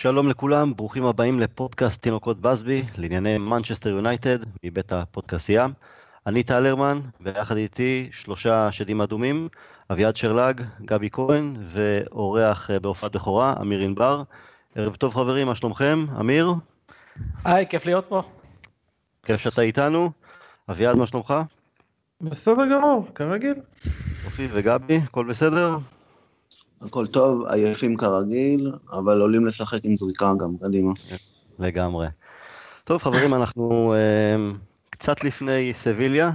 שלום לכולם, ברוכים הבאים לפודקאסט תינוקות בסבי, לענייני מנצ'סטר יונייטד, מבית הפודקאסטייה. אני טל הרמן, ויחד איתי שלושה שדים אדומים, אביעד שרלג, גבי כהן, ואורח בהופעת בכורה, אמיר אנבר. ערב טוב חברים, מה שלומכם? אמיר? היי, כיף להיות פה. כיף שאתה איתנו. אביעד, מה שלומך? בסדר גמור, כרגיל. אופי וגבי, הכל בסדר? הכל טוב, עייפים כרגיל, אבל עולים לשחק עם זריקה גם, קדימה. לגמרי. טוב חברים, אנחנו קצת לפני סביליה,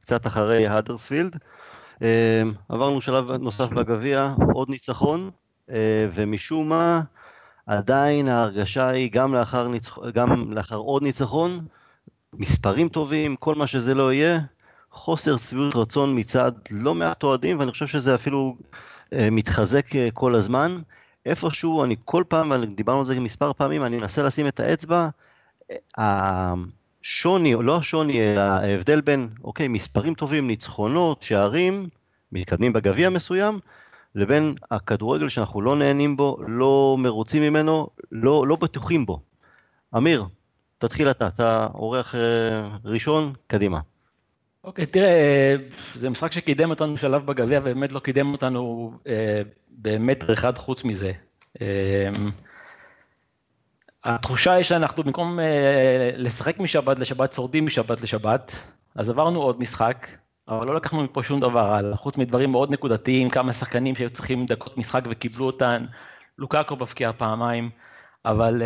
קצת אחרי הדרספילד, עברנו שלב נוסף בגביע, עוד ניצחון, ומשום מה עדיין ההרגשה היא גם לאחר עוד ניצחון, מספרים טובים, כל מה שזה לא יהיה, חוסר צביעות רצון מצד לא מעט אוהדים, ואני חושב שזה אפילו מתחזק כל הזמן. איפשהו, אני כל פעם, דיברנו על זה מספר פעמים, אני אנסה לשים את האצבע, השוני, לא השוני, אלא ההבדל בין, אוקיי, מספרים טובים, ניצחונות, שערים, מתקדמים בגביע מסוים, לבין הכדורגל שאנחנו לא נהנים בו, לא מרוצים ממנו, לא בטוחים בו. אמיר, תתחיל אתה עורך ראשון, קדימה. אוקיי, תראה, זה משחק שקידם אותנו שלב בגביע, ובאמת לא קידם אותנו באמת אחד חוץ מזה. התחושה היא שאנחנו במקום לשחק משבת לשבת, שורדים משבת לשבת, אז עברנו עוד משחק, אבל לא לקחנו מפה שום דבר, חוץ מדברים מאוד נקודתיים, כמה שחקנים שהיו צריכים דקות משחק וקיבלו אותן, לוקאקו בפקיע פעמיים, אבל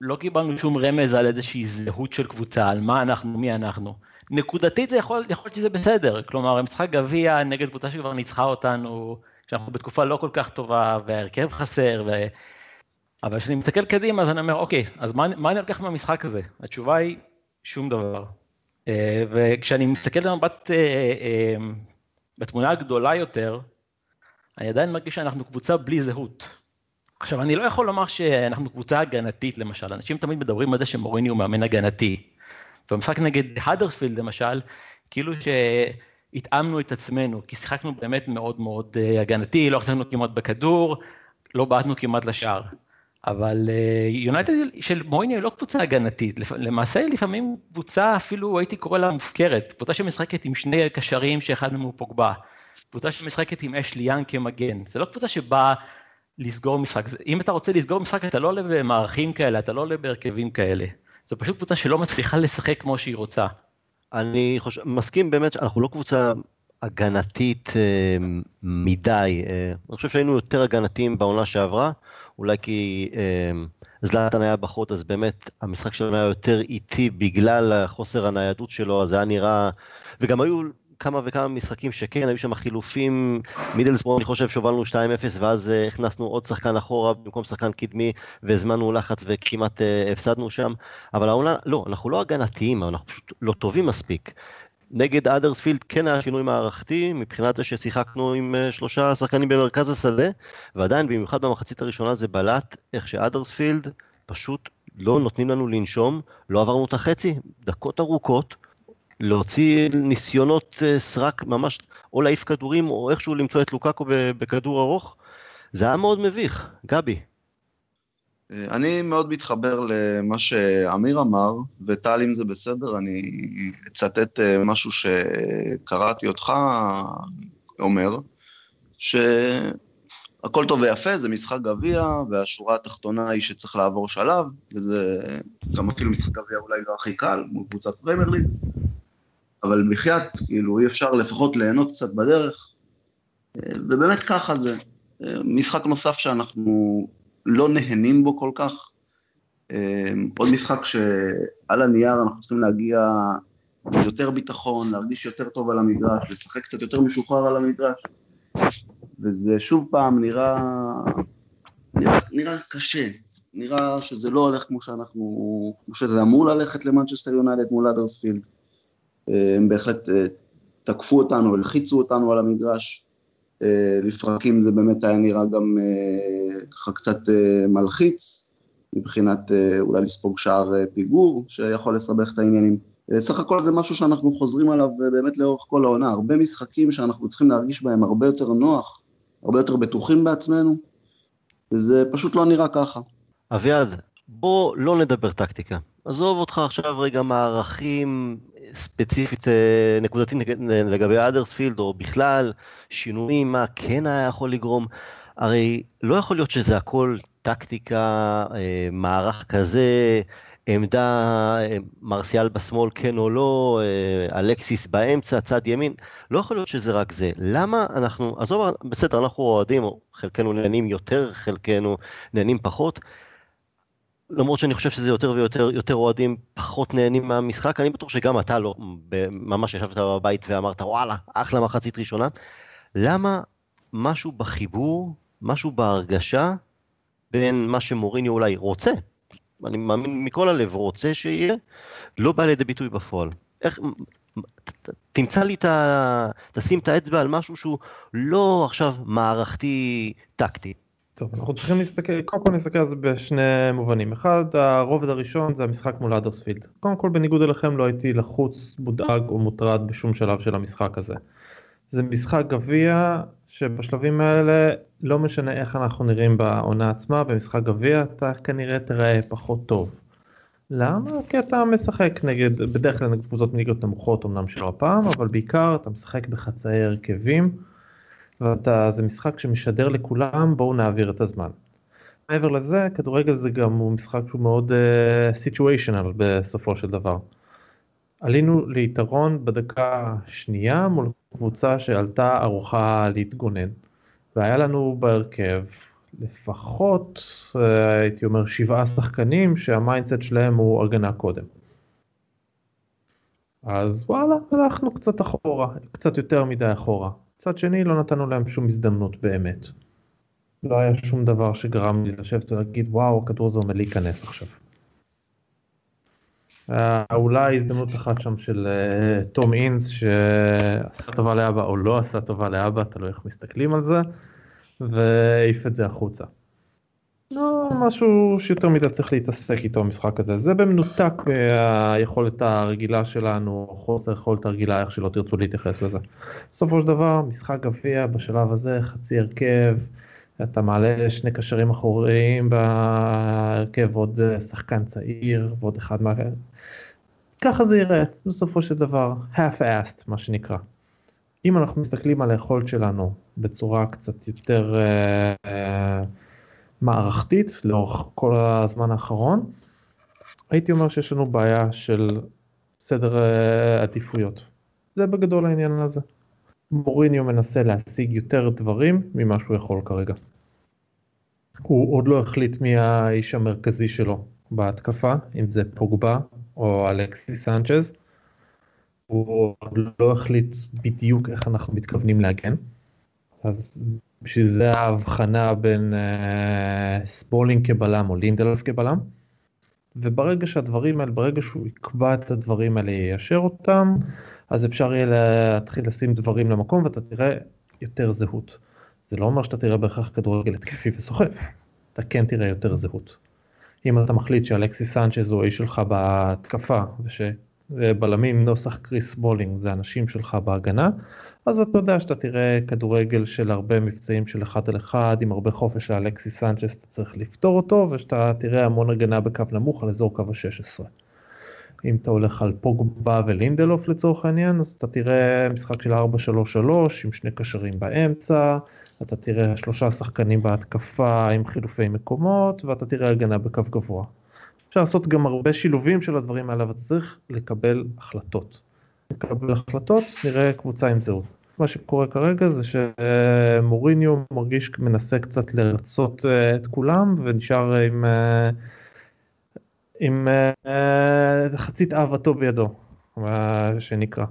לא קיבלנו שום רמז על איזושהי זהות של קבוצה, על מה אנחנו, מי אנחנו. נקודתית זה יכול להיות שזה בסדר, כלומר, משחק גביע נגד קבוצה שכבר ניצחה אותנו, שאנחנו בתקופה לא כל כך טובה, והרכב חסר, אבל כשאני מסתכל קדימה, אז אני אומר, אוקיי, אז מה אני לוקח מהמשחק הזה? התשובה היא, שום דבר. וכשאני מסתכל למבט בתמונה הגדולה יותר, אני עדיין מרגיש שאנחנו קבוצה בלי זהות. עכשיו, אני לא יכול לומר שאנחנו קבוצה הגנתית, למשל. אנשים תמיד מדברים על זה שמוריניו הוא מאמן הגנתי. במשחק נגד הדרספילד, למשל, כאילו שהתאמנו את עצמנו, כי שיחקנו באמת מאוד מאוד הגנתי, לא חזרנו כמעט בכדור, לא באתנו כמעט לשער. אבל יונייטד של מוריניו היא לא קבוצה הגנתית, למעשה לפעמים קבוצה אפילו הייתי קורא לה מופקרת, קבוצה שמשחקת עם שני קשרים שאחד מהם הוא פוגבה, קבוצה שמשחקת עם אש ליאן כמגן, זה לא קבוצה שבאה לסגור משחק, אם אתה רוצה לסגור משחק אתה לא עולה במערכים כאלה, אתה לא עולה בהרכבים כאלה, זו פשוט קבוצה שלא מצליחה לשחק כמו שהיא רוצה. אני חושב, מסכים באמת שאנחנו לא קבוצה הגנתית מדי, אני חושב שהיינו יותר הגנתיים בעונה שעברה, אולי כי זלאטן היה בחוץ, אז באמת המשחק שלנו היה יותר איטי בגלל חוסר הניידות שלו, אז זה היה נראה, וגם היו כמה וכמה משחקים שכן, היו שם חילופים, מידלסבורו אני חושב שהובלנו 2-0, ואז הכנסנו עוד שחקן אחורה במקום שחקן קדמי, והזמנו לחץ וכמעט הפסדנו שם, אבל העונה, לא, אנחנו לא הגנתיים, אנחנו פשוט לא טובים מספיק. נגד אדרספילד כן היה שינוי מערכתי, מבחינת זה ששיחקנו עם שלושה שחקנים במרכז השדה, ועדיין במיוחד במחצית הראשונה זה בלט, איך שאדרספילד פשוט לא נותנים לנו לנשום, לא עברנו את החצי, דקות ארוכות, להוציא ניסיונות סרק ממש, או להעיף כדורים, או איכשהו למצוא את לוקאקו בכדור ארוך, זה היה מאוד מביך. גבי. אני מאוד מתחבר למה שאמיר אמר, וטל אם זה בסדר, אני אצטט משהו שקראתי אותך אומר, שהכל טוב ויפה, זה משחק גביע, והשורה התחתונה היא שצריך לעבור שלב, וזה גם כאילו משחק גביע אולי לא הכי קל, מול קבוצת פרמייר ליג, אבל בחיית, כאילו אי אפשר לפחות ליהנות קצת בדרך, ובאמת ככה זה, משחק נוסף שאנחנו לא נהנים בו כל כך, עוד משחק שעל הנייר אנחנו צריכים להגיע יותר ביטחון, להרגיש יותר טוב על המגרש, לשחק קצת יותר משוחרר על המגרש, וזה שוב פעם נראה קשה, נראה שזה לא הולך כמו שזה אמור ללכת למנצ'סטר יונייטד מול אדרספילד, הם בהחלט תקפו אותנו, הלחיצו אותנו על המגרש, לפרקים זה באמת היה נראה גם ככה קצת מלחיץ, מבחינת אולי לספוג שער פיגור, שיכול לסבך את העניינים. סך הכל זה משהו שאנחנו חוזרים עליו באמת לאורך כל העונה, הרבה משחקים שאנחנו צריכים להרגיש בהם הרבה יותר נוח, הרבה יותר בטוחים בעצמנו, וזה פשוט לא נראה ככה. אביעד, בוא לא נדבר טקטיקה. עזוב אותך עכשיו רגע מערכים ספציפית, נקודתית לגבי האדרספילד, או בכלל, שינויים, מה כן היה יכול לגרום. הרי לא יכול להיות שזה הכל טקטיקה, מערך כזה, עמדה, מרסיאל בשמאל כן או לא, אלקסיס באמצע, צד ימין, לא יכול להיות שזה רק זה. למה אנחנו, עזוב, בסדר, אנחנו אוהדים, חלקנו נהנים יותר, חלקנו נהנים פחות, למרות שאני חושב שזה יותר ויותר, יותר אוהדים פחות נהנים מהמשחק, אני בטוח שגם אתה לא, ממש ישבת בבית ואמרת, וואלה, אחלה מחצית ראשונה, למה משהו בחיבור, משהו בהרגשה, בין מה שמוריני אולי רוצה, אני מאמין מכל הלב רוצה שיהיה, לא בא לידי ביטוי בפועל. איך, תמצא לי, תשים את האצבע על משהו שהוא לא עכשיו מערכתי טקטי. טוב, אנחנו צריכים להסתכל, קודם כל נסתכל על זה בשני מובנים. אחד, הרובד הראשון זה המשחק מול האדרספילד. קודם כל, בניגוד אליכם לא הייתי לחוץ, מודאג או מוטרד בשום שלב של המשחק הזה. זה משחק גביע שבשלבים האלה לא משנה איך אנחנו נראים בעונה עצמה, במשחק גביע אתה כנראה תראה פחות טוב. למה? כי אתה משחק נגד, בדרך כלל נגד קבוצות מליגות נמוכות, אמנם שלא הפעם, אבל בעיקר אתה משחק בחצאי הרכבים, וזה משחק שמשדר לכולם, בואו נעביר את הזמן. מעבר לזה, כדורגל זה גם הוא משחק שהוא מאוד situational בסופו של דבר. עלינו ליתרון בדקה שנייה מול קבוצה שעלתה ארוחה להתגונן, והיה לנו בהרכב לפחות, הייתי אומר, 7 שחקנים שהמיינדסט שלהם הוא הגנה קודם. אז וואלה, הלכנו קצת אחורה, קצת יותר מדי אחורה. קצת שני, לא נתנו להם שום הזדמנות באמת. לא היה שום דבר שגרם לי לשבת ולהגיד, וואו, הכדור הזה עומד להיכנס עכשיו. אולי הזדמנות אחת שם של תום אינס שעשה טובה לאבא או לא עשה טובה לאבא, תלוי איך מסתכלים על זה, והעיף את זה החוצה. לא משהו שיותר מדי צריך להתעסק איתו המשחק הזה, זה במנותק מהיכולת הרגילה שלנו, חוסר יכולת הרגילה, איך שלא תרצו להתייחס לזה. בסופו של דבר, משחק גביע בשלב הזה, חצי הרכב, אתה מעלה 2 קשרים אחוריים בהרכב, עוד שחקן צעיר ועוד אחד מה... ככה זה יראה, בסופו של דבר, half-assed מה שנקרא. אם אנחנו מסתכלים על היכולת שלנו בצורה קצת יותר מערכתית לאורך כל הזמן האחרון, הייתי אומר שיש לנו בעיה של סדר עדיפויות. זה בגדול העניין הזה. מוריניו מנסה להשיג יותר דברים ממה שהוא יכול כרגע. הוא עוד לא החליט מי האיש המרכזי שלו בהתקפה, אם זה פוגבה או אלכסיס סנצ'ז. הוא עוד לא החליט בדיוק איך אנחנו מתכוונים להגן. אז בשביל זה ההבחנה בין סמולינג כבלם או לינדלוף כבלם. וברגע שהדברים האלה, ברגע שהוא יקבע את הדברים האלה, יישר אותם, אז אפשר יהיה להתחיל לשים דברים למקום, ואתה תראה יותר זהות. זה לא אומר שאתה תראה בהכרח כדורגל התקפי וסוחף, אתה כן תראה יותר זהות. אם אתה מחליט שאלכסיס סנצ'ז הוא האיש שלך בהתקפה, ושבלמים נוסח קריס סמולינג זה אנשים שלך בהגנה, אז אתה יודע שאתה תראה כדורגל של הרבה מבצעים של אחד על אחד, עם הרבה חופש לאלכסיס סנצ'ז, אתה צריך לפתור אותו, ושאתה תראה המון הגנה בקו נמוך על אזור קו ה-16. אם אתה הולך על פוגבה ולינדלוף לצורך העניין, אז אתה תראה משחק של 4-3-3 עם 2 קשרים באמצע, אתה תראה 3 שחקנים בהתקפה עם חילופי מקומות, ואתה תראה הגנה בקו גבוה. אפשר לעשות גם הרבה שילובים של הדברים האלה, ואתה צריך לקבל החלטות. לקבל החלטות, נראה קבוצה עם זהות. מה שקורה כרגע זה שמוריניו מרגיש מנסה קצת לרצות את כולם, ונשאר עם חצית אהבתו בידו, מה שנקרא.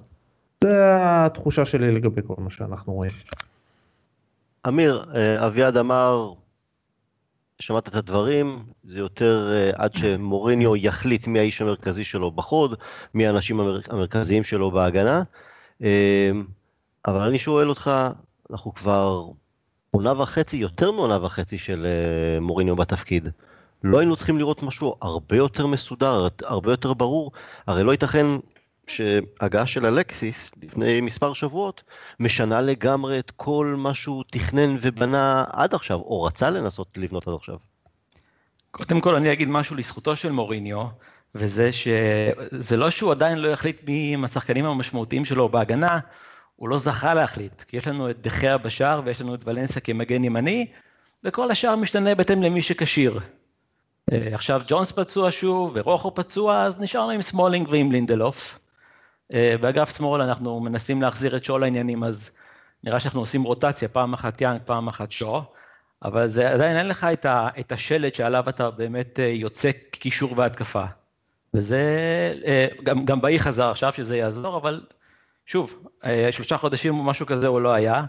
זו התחושה שלי לגבי כל מה שאנחנו רואים. אמיר, אביעד אמר, שמעת את הדברים, זה יותר עד שמוריניו יחליט מי האיש המרכזי שלו בחוד, מי האנשים המרכזיים שלו בהגנה, אבל אני שואל אותך, אנחנו כבר עונה וחצי, יותר מעונה וחצי של מוריניו בתפקיד, לא היינו צריכים לראות משהו הרבה יותר מסודר, הרבה יותר ברור. הרי לא ייתכן שהגעה של אלקסיס לפני מספר שבועות משנה לגמרי את כל מה שהוא תכנן ובנה עד עכשיו, או רצה לנסות לבנות עד עכשיו. קודם כל אני אגיד משהו לזכותו של מוריניו, וזה שזה לא שהוא עדיין לא יחליט מי עם השחקנים המשמעותיים שלו בהגנה, הוא לא זכה להחליט, כי יש לנו את דחיה בשער ויש לנו את ולנסיה כמגן ימני, וכל השאר משתנה בהתאם למי שקשיר. עכשיו ג'ונס פצוע שוב, ורוחו פצוע, אז נשארנו עם סמולינג ועם לינדלוף. באגף שמאל אנחנו מנסים להחזיר את שואו לעניינים, אז נראה שאנחנו עושים רוטציה, פעם אחת יאנג, פעם אחת שואו, אבל זה עדיין אין לך את השלט שעליו אתה באמת יוצא קישור והתקפה. וזה, גם באי חזר עכשיו שזה יעזור, אבל שוב, 3 חודשים או משהו כזה הוא לא היה,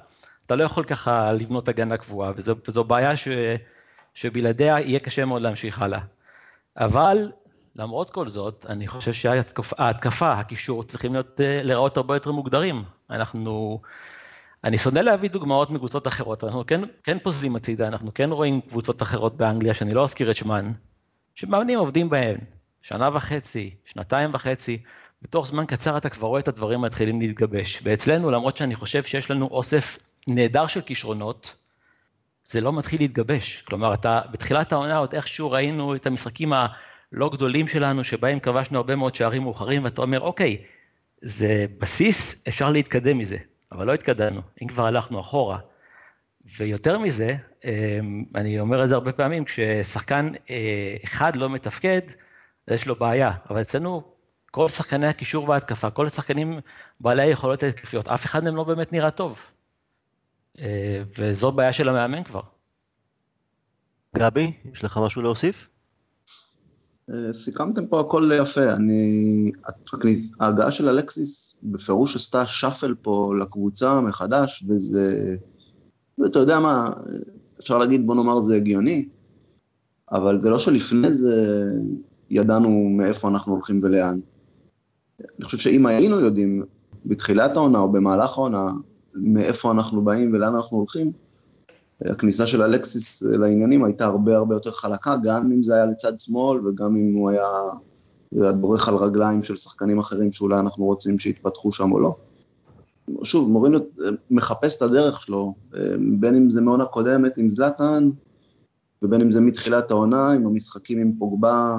אתה לא יכול ככה לבנות הגנה קבועה, וזו בעיה שבלעדיה יהיה קשה מאוד להמשיך הלאה. אבל למרות כל זאת, אני חושב שההתקפה, הקישור, צריכים לראות הרבה יותר מוגדרים. אני שונא להביא דוגמאות מקבוצות אחרות, אנחנו כן פוסלים הצידה, אנחנו כן רואים קבוצות אחרות באנגליה, שאני לא אזכיר את שמן, שמאמנים עובדים בהן, 1.5 שנה, 2.5 שנים, בתוך זמן קצר אתה כבר רואה את הדברים מתחילים להתגבש. ואצלנו, למרות שאני חושב שיש לנו אוסף נהדר של כישרונות, זה לא מתחיל להתגבש. כלומר, בתחילת העונה עוד איכשהו ראינו את המשחקים הלא גדולים שלנו, שבהם כבשנו הרבה מאוד שערים מאוחרים, ואתה אומר, אוקיי, זה בסיס, אפשר להתקדם מזה. אבל לא התקדמנו, אם כבר הלכנו אחורה. ויותר מזה, אני אומר את זה הרבה פעמים, כששחקן אחד לא מתפקד, יש לו בעיה. אבל אצלנו, כל שחקני הקישור וההתקפה, כל השחקנים בעלי היכולות ההתקפיות, אף אחד מהם לא באמת נראה טוב. וזו בעיה של המאמן כבר. גבי, יש לך משהו להוסיף? סיכמתם פה הכל יפה. ההגעה של אלקסיס בפירוש עשתה שפל פה לקבוצה מחדש, וזה, ואתה יודע מה, אפשר להגיד, בוא נאמר זה הגיוני, אבל זה לא שלפני זה ידענו מאיפה אנחנו הולכים ולאן. אני חושב שאם היינו יודעים בתחילת העונה או במהלך העונה, מאיפה אנחנו באים ולאן אנחנו הולכים, הכניסה של אלקסיס לעניינים הייתה הרבה הרבה יותר חלקה, גם אם זה היה לצד שמאל, וגם אם הוא היה דורך על רגליים של שחקנים אחרים, שאולי אנחנו רוצים שיתפתחו שם או לא. שוב, מוריניו מחפש את הדרך שלו, בין אם זה מעונה קודמת עם זלטן, ובין אם זה מתחילת העונה, עם המשחקים עם פוגבה,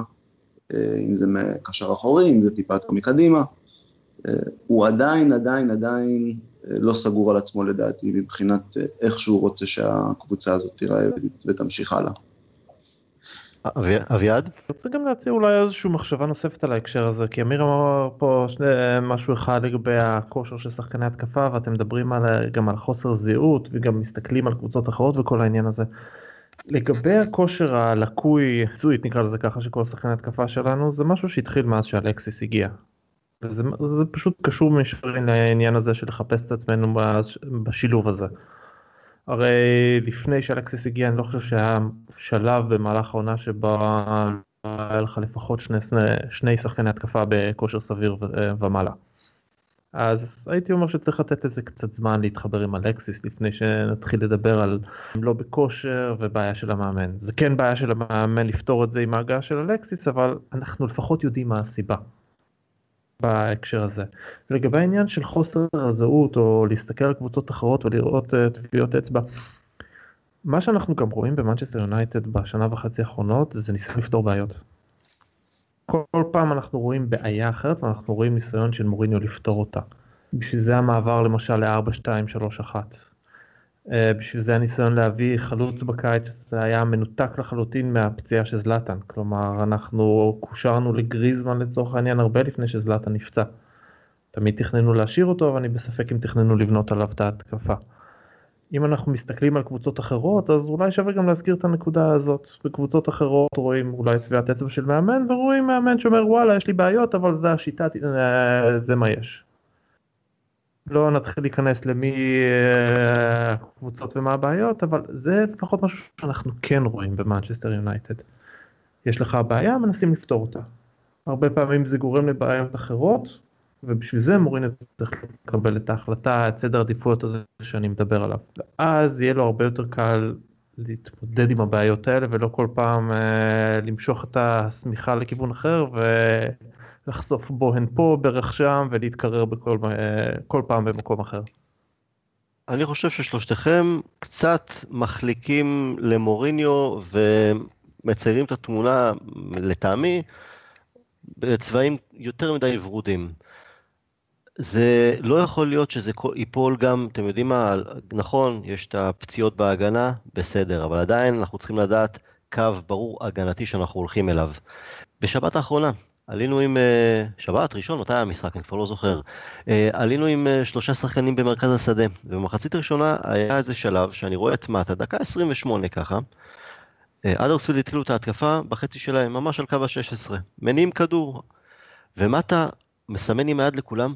אם זה מקשר אחורי, אם זה טיפה יותר מקדימה, הוא עדיין לא סגור על עצמו לדעתי, מבחינת איך שהוא רוצה שהקבוצה הזאת תיראה ותמשיך הלאה. אביעד? אני רוצה גם להציע אולי איזושהי מחשבה נוספת על ההקשר הזה, כי אמיר אמר פה משהו אחד לגבי הכושר של שחקני התקפה, ואתם מדברים גם על חוסר זהות, וגם מסתכלים על קבוצות אחרות וכל העניין הזה. לגבי הכושר הלקוי, זוית נקרא לזה ככה, שכל שחקני התקפה שלנו, זה משהו שהתחיל מאז שאלקסיס הגיע. וזה פשוט קשור מישרין לעניין הזה של לחפש את עצמנו בשילוב הזה. הרי לפני שאלקסיס הגיע, אני לא חושב שהיה שלב במהלך העונה שבה היה לך לפחות שני שחקני התקפה בכושר סביר ומעלה. אז הייתי אומר שצריך לתת לזה קצת זמן להתחבר עם אלקסיס לפני שנתחיל לדבר על לא בכושר ובעיה של המאמן. זה כן בעיה של המאמן לפתור את זה עם ההגעה של אלקסיס, אבל אנחנו לפחות יודעים מה הסיבה בהקשר הזה. ולגבי העניין של חוסר הזהות או להסתכל על קבוצות אחרות ולראות טביעות אצבע, מה שאנחנו גם רואים במנצ'סטר יונייטד ב1.5 שנים האחרונות זה ניסיון לפתור בעיות. כל פעם אנחנו רואים בעיה אחרת, ואנחנו רואים ניסיון של מוריניו לפתור אותה. בשביל זה המעבר למשל ל-4-2-3-1. בשביל זה הניסיון להביא חלוץ בקיץ, זה היה מנותק לחלוטין מהפציעה של זלאטן. כלומר, אנחנו קושרנו לגריזמן לצורך העניין הרבה לפני שזלאטן נפצע. תמיד תכננו להשאיר אותו, אבל אני בספק אם תכננו לבנות עליו את ההתקפה. אם אנחנו מסתכלים על קבוצות אחרות, אז אולי שווה גם להזכיר את הנקודה הזאת. בקבוצות אחרות רואים אולי צביעת עצב של מאמן, ורואים מאמן שאומר, וואלה, יש לי בעיות, אבל זה השיטה, זה מה יש. לא נתחיל להיכנס למי הקבוצות ומה הבעיות, אבל זה פחות משהו שאנחנו כן רואים במנצ'סטר יונייטד. יש לך בעיה, מנסים לפתור אותה. הרבה פעמים זה גורם לבעיות אחרות, ובשביל זה מוריניו צריך לקבל את ההחלטה, את סדר העדיפויות הזה שאני מדבר עליו. אז יהיה לו הרבה יותר קל להתמודד עם הבעיות האלה, ולא כל פעם למשוך את הסמיכה לכיוון אחר, ולחשוף בו הן פה, ברך שם, ולהתקרר כל פעם במקום אחר. אני חושב ששלושתכם קצת מחליקים למוריניו, מציירים את התמונה לטעמי בצבעים יותר מדי ורודים. זה לא יכול להיות שזה ייפול גם, אתם יודעים מה, נכון, יש את הפציעות בהגנה, בסדר, אבל עדיין אנחנו צריכים לדעת קו ברור הגנתי שאנחנו הולכים אליו. בשבת האחרונה, עלינו עם, שבת ראשון, מתי היה המשחק, אני כבר לא זוכר, עלינו עם 3 שחקנים במרכז השדה, ובמחצית ראשונה היה איזה שלב שאני רואה את מטה, דקה 28 ככה, Huddersfield התחילו את ההתקפה בחצי שלהם, ממש על קו ה-16, מניעים כדור, ומטה מסמן עם היד לכולם,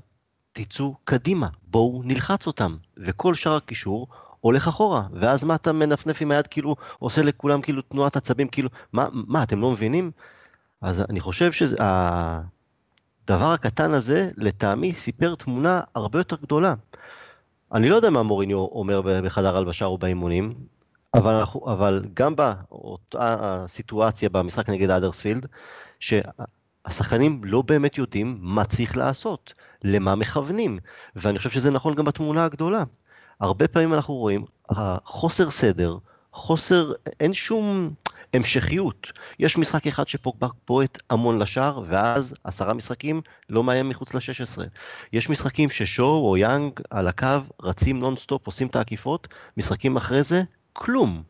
תיצאו קדימה, בואו נלחץ אותם, וכל שאר הקישור הולך אחורה, ואז מטה מנפנף עם היד, כאילו, עושה לכולם כאילו תנועת עצבים, כאילו, מה, אתם לא מבינים? אז אני חושב שהדבר הקטן הזה, לטעמי, סיפר תמונה הרבה יותר גדולה. אני לא יודע מה מוריניו אומר בחדר הלבשה או באימונים, אבל גם באותה הסיטואציה במשחק נגד האדרספילד, שהשחקנים לא באמת יודעים מה צריך לעשות, למה מכוונים, ואני חושב שזה נכון גם בתמונה הגדולה. הרבה פעמים אנחנו רואים, חוסר סדר, אין שום המשכיות. יש משחק אחד שפוגבה פועט המון לשער, ואז 10 משחקים לא מאיים מחוץ ל-16. יש משחקים ששואו או יאנג על הקו, רצים נונסטופ, עושים את העקיפות, משחקים אחרי זה, כלום.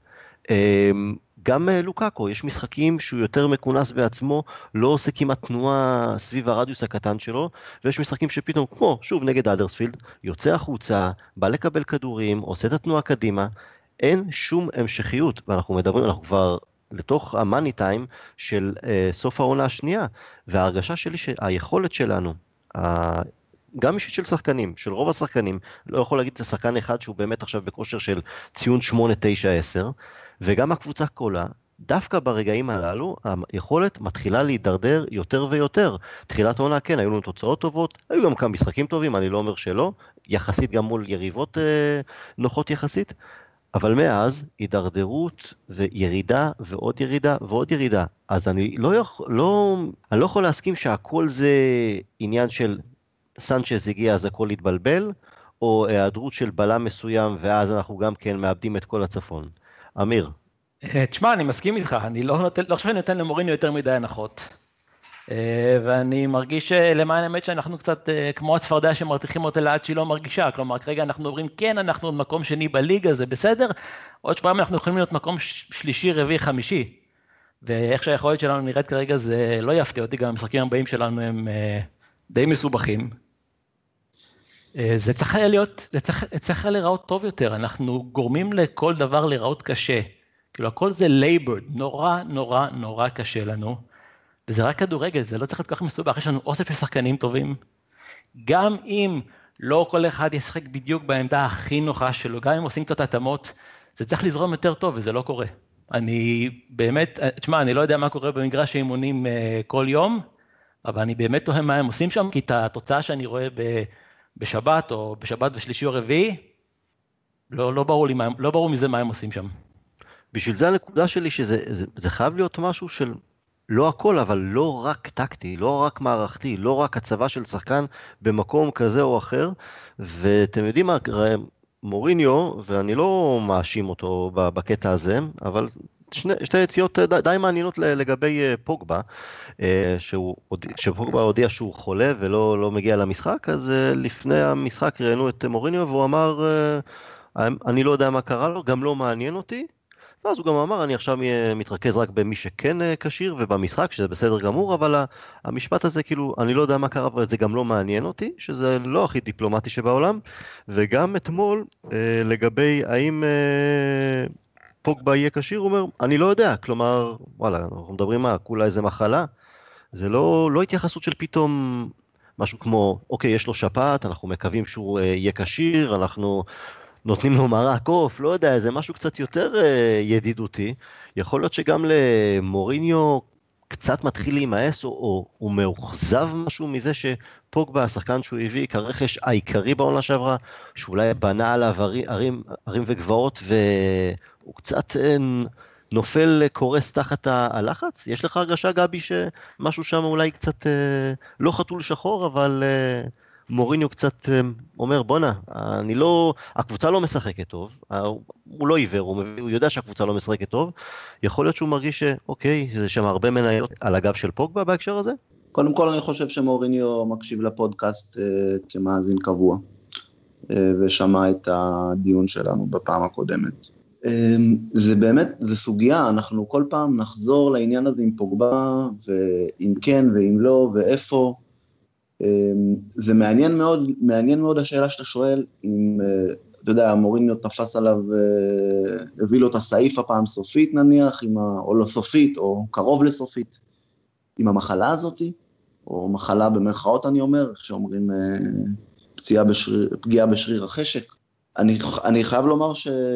גם לוקאקו, יש משחקים שהוא יותר מכונס בעצמו, לא עושה כמעט תנועה סביב הרדיוס הקטן שלו, ויש משחקים שפתאום, כמו שוב נגד האדרספילד, יוצא החוצה, בא לקבל כדורים, עושה את התנועה קדימה, אין שום המשכיות, ואנחנו מדברים, אנחנו כבר לתוך המאני טיים של סוף העונה השנייה, וההרגשה שלי שהיכולת שלנו, גם אישית של שחקנים, של רוב השחקנים, לא יכול להגיד את השחקן אחד שהוא באמת עכשיו בכושר של ציון 8, 9, 10, וגם הקבוצה כולה, דווקא ברגעים הללו, היכולת מתחילה להידרדר יותר ויותר. תחילת העונה, כן, היו לנו תוצאות טובות, היו גם כמה משחקים טובים, אני לא אומר שלא, יחסית גם מול יריבות נוחות יחסית, אבל מאז הידרדרות וירידה ועוד ירידה ועוד ירידה. אז אני לא יכול להסכים שהכל זה עניין של סנצ'ז הגיע אז הכל התבלבל, או היעדרות של בלם מסוים ואז אנחנו גם כן מאבדים את כל הצפון. אמיר. תשמע, אני מסכים איתך, אני לא חושב שנותן למוריניו יותר מדי הנחות. ואני מרגיש למען האמת שאנחנו קצת כמו הצפרדע שמרתיחים אותה לעד שהיא לא מרגישה, כלומר כרגע אנחנו אומרים כן, אנחנו מקום שני בליגה, זה בסדר, עוד שבועיים אנחנו יכולים להיות מקום שלישי, רביעי, חמישי, ואיך שהיכולת שלנו נראית כרגע זה לא יפתיע אותי, גם המשחקים הבאים שלנו הם די מסובכים, זה צריך להיות, צריך להיראות טוב יותר, אנחנו גורמים לכל דבר להיראות קשה, כאילו הכל זה labored, נורא נורא נורא קשה לנו, וזה רק כדורגל, זה לא צריך להיות כל כך מסובך, יש לנו אוסף של שחקנים טובים, גם אם לא כל אחד ישחק בדיוק בעמדה הכי נוחה שלו, גם אם עושים קצת התאמות, זה צריך לזרום יותר טוב, וזה לא קורה. אני באמת, תשמע, אני לא יודע מה קורה במגרש האימונים כל יום, אבל אני באמת תוהה מה הם עושים שם, כי את התוצאה שאני רואה בשבת, או בשבת ושלישי או רביעי, לא ברור לי, לא ברור מזה מה הם עושים שם. בשביל זה הנקודה שלי, שזה חייב להיות משהו של... לא הכל, אבל לא רק טקטי, לא רק מערכתי, לא רק הצבא של שחקן במקום כזה או אחר, ואתם יודעים מה, מוריניו, ואני לא מאשים אותו בקטע הזה, אבל שתי יציאות די מעניינות לגבי פוגבה, שפוגבה הודיע שהוא חולה ולא מגיע למשחק, אז לפני המשחק ראינו את מוריניו, והוא אמר, אני לא יודע מה קרה לו, גם לא מעניין אותי, ואז הוא גם אמר, אני עכשיו מתרכז רק במי שכן קשיר ובמשחק, שזה בסדר גמור, אבל המשפט הזה כאילו, אני לא יודע מה קרה, אבל זה גם לא מעניין אותי, שזה לא הכי דיפלומטי שבעולם, וגם אתמול, לגבי האם פוגבה יהיה קשיר, הוא אומר, אני לא יודע, כלומר, וואלה, אנחנו מדברים מה, כולה איזה מחלה, זה לא התייחסות של פתאום משהו כמו, אוקיי, יש לו שפעת, אנחנו מקווים שהוא יהיה קשיר, אנחנו... נותנים לו מראה קוף, לא יודע, זה משהו קצת יותר ידידותי, יכול להיות שגם למוריניו קצת מתחיל להימאס, או הוא מאוכזב משהו מזה שפוגבה, השחקן שהוא הביא, כרכש העיקרי בעונה שעברה, שאולי בנה עליו ערים וגבעות, והוא קצת נופל קורס תחת הלחץ, יש לך הרגשה גבי שמשהו שם אולי קצת לא חתול שחור, אבל מוריניו קצת אומר, בונה, הקבוצה לא משחקת טוב, הוא לא עיוור, הוא יודע שהקבוצה לא משחקת טוב, יכול להיות שהוא מרגיש שאוקיי, זה שם הרבה מניות על הגב של פוגבה בהקשר הזה? קודם כל אני חושב שמוריניו מקשיב לפודקאסט כמאזין קבוע, ושמע את הדיון שלנו בפעם הקודמת. זה באמת, זה סוגיה, אנחנו כל פעם נחזור לעניין הזה עם פוגבה, ואם כן ואם לא ואיפה, זה מעניין מאוד, מעניין מאוד השאלה שאתה שואל, אם, אתה יודע, מוריניו תפס עליו, הביא לו את הסעיף הפעם סופית נניח, או לא סופית, או קרוב לסופית, עם המחלה הזאת, או מחלה במרכאות אני אומר, שאומרים פגיעה בשריר החשק, אני חייב לומר שאני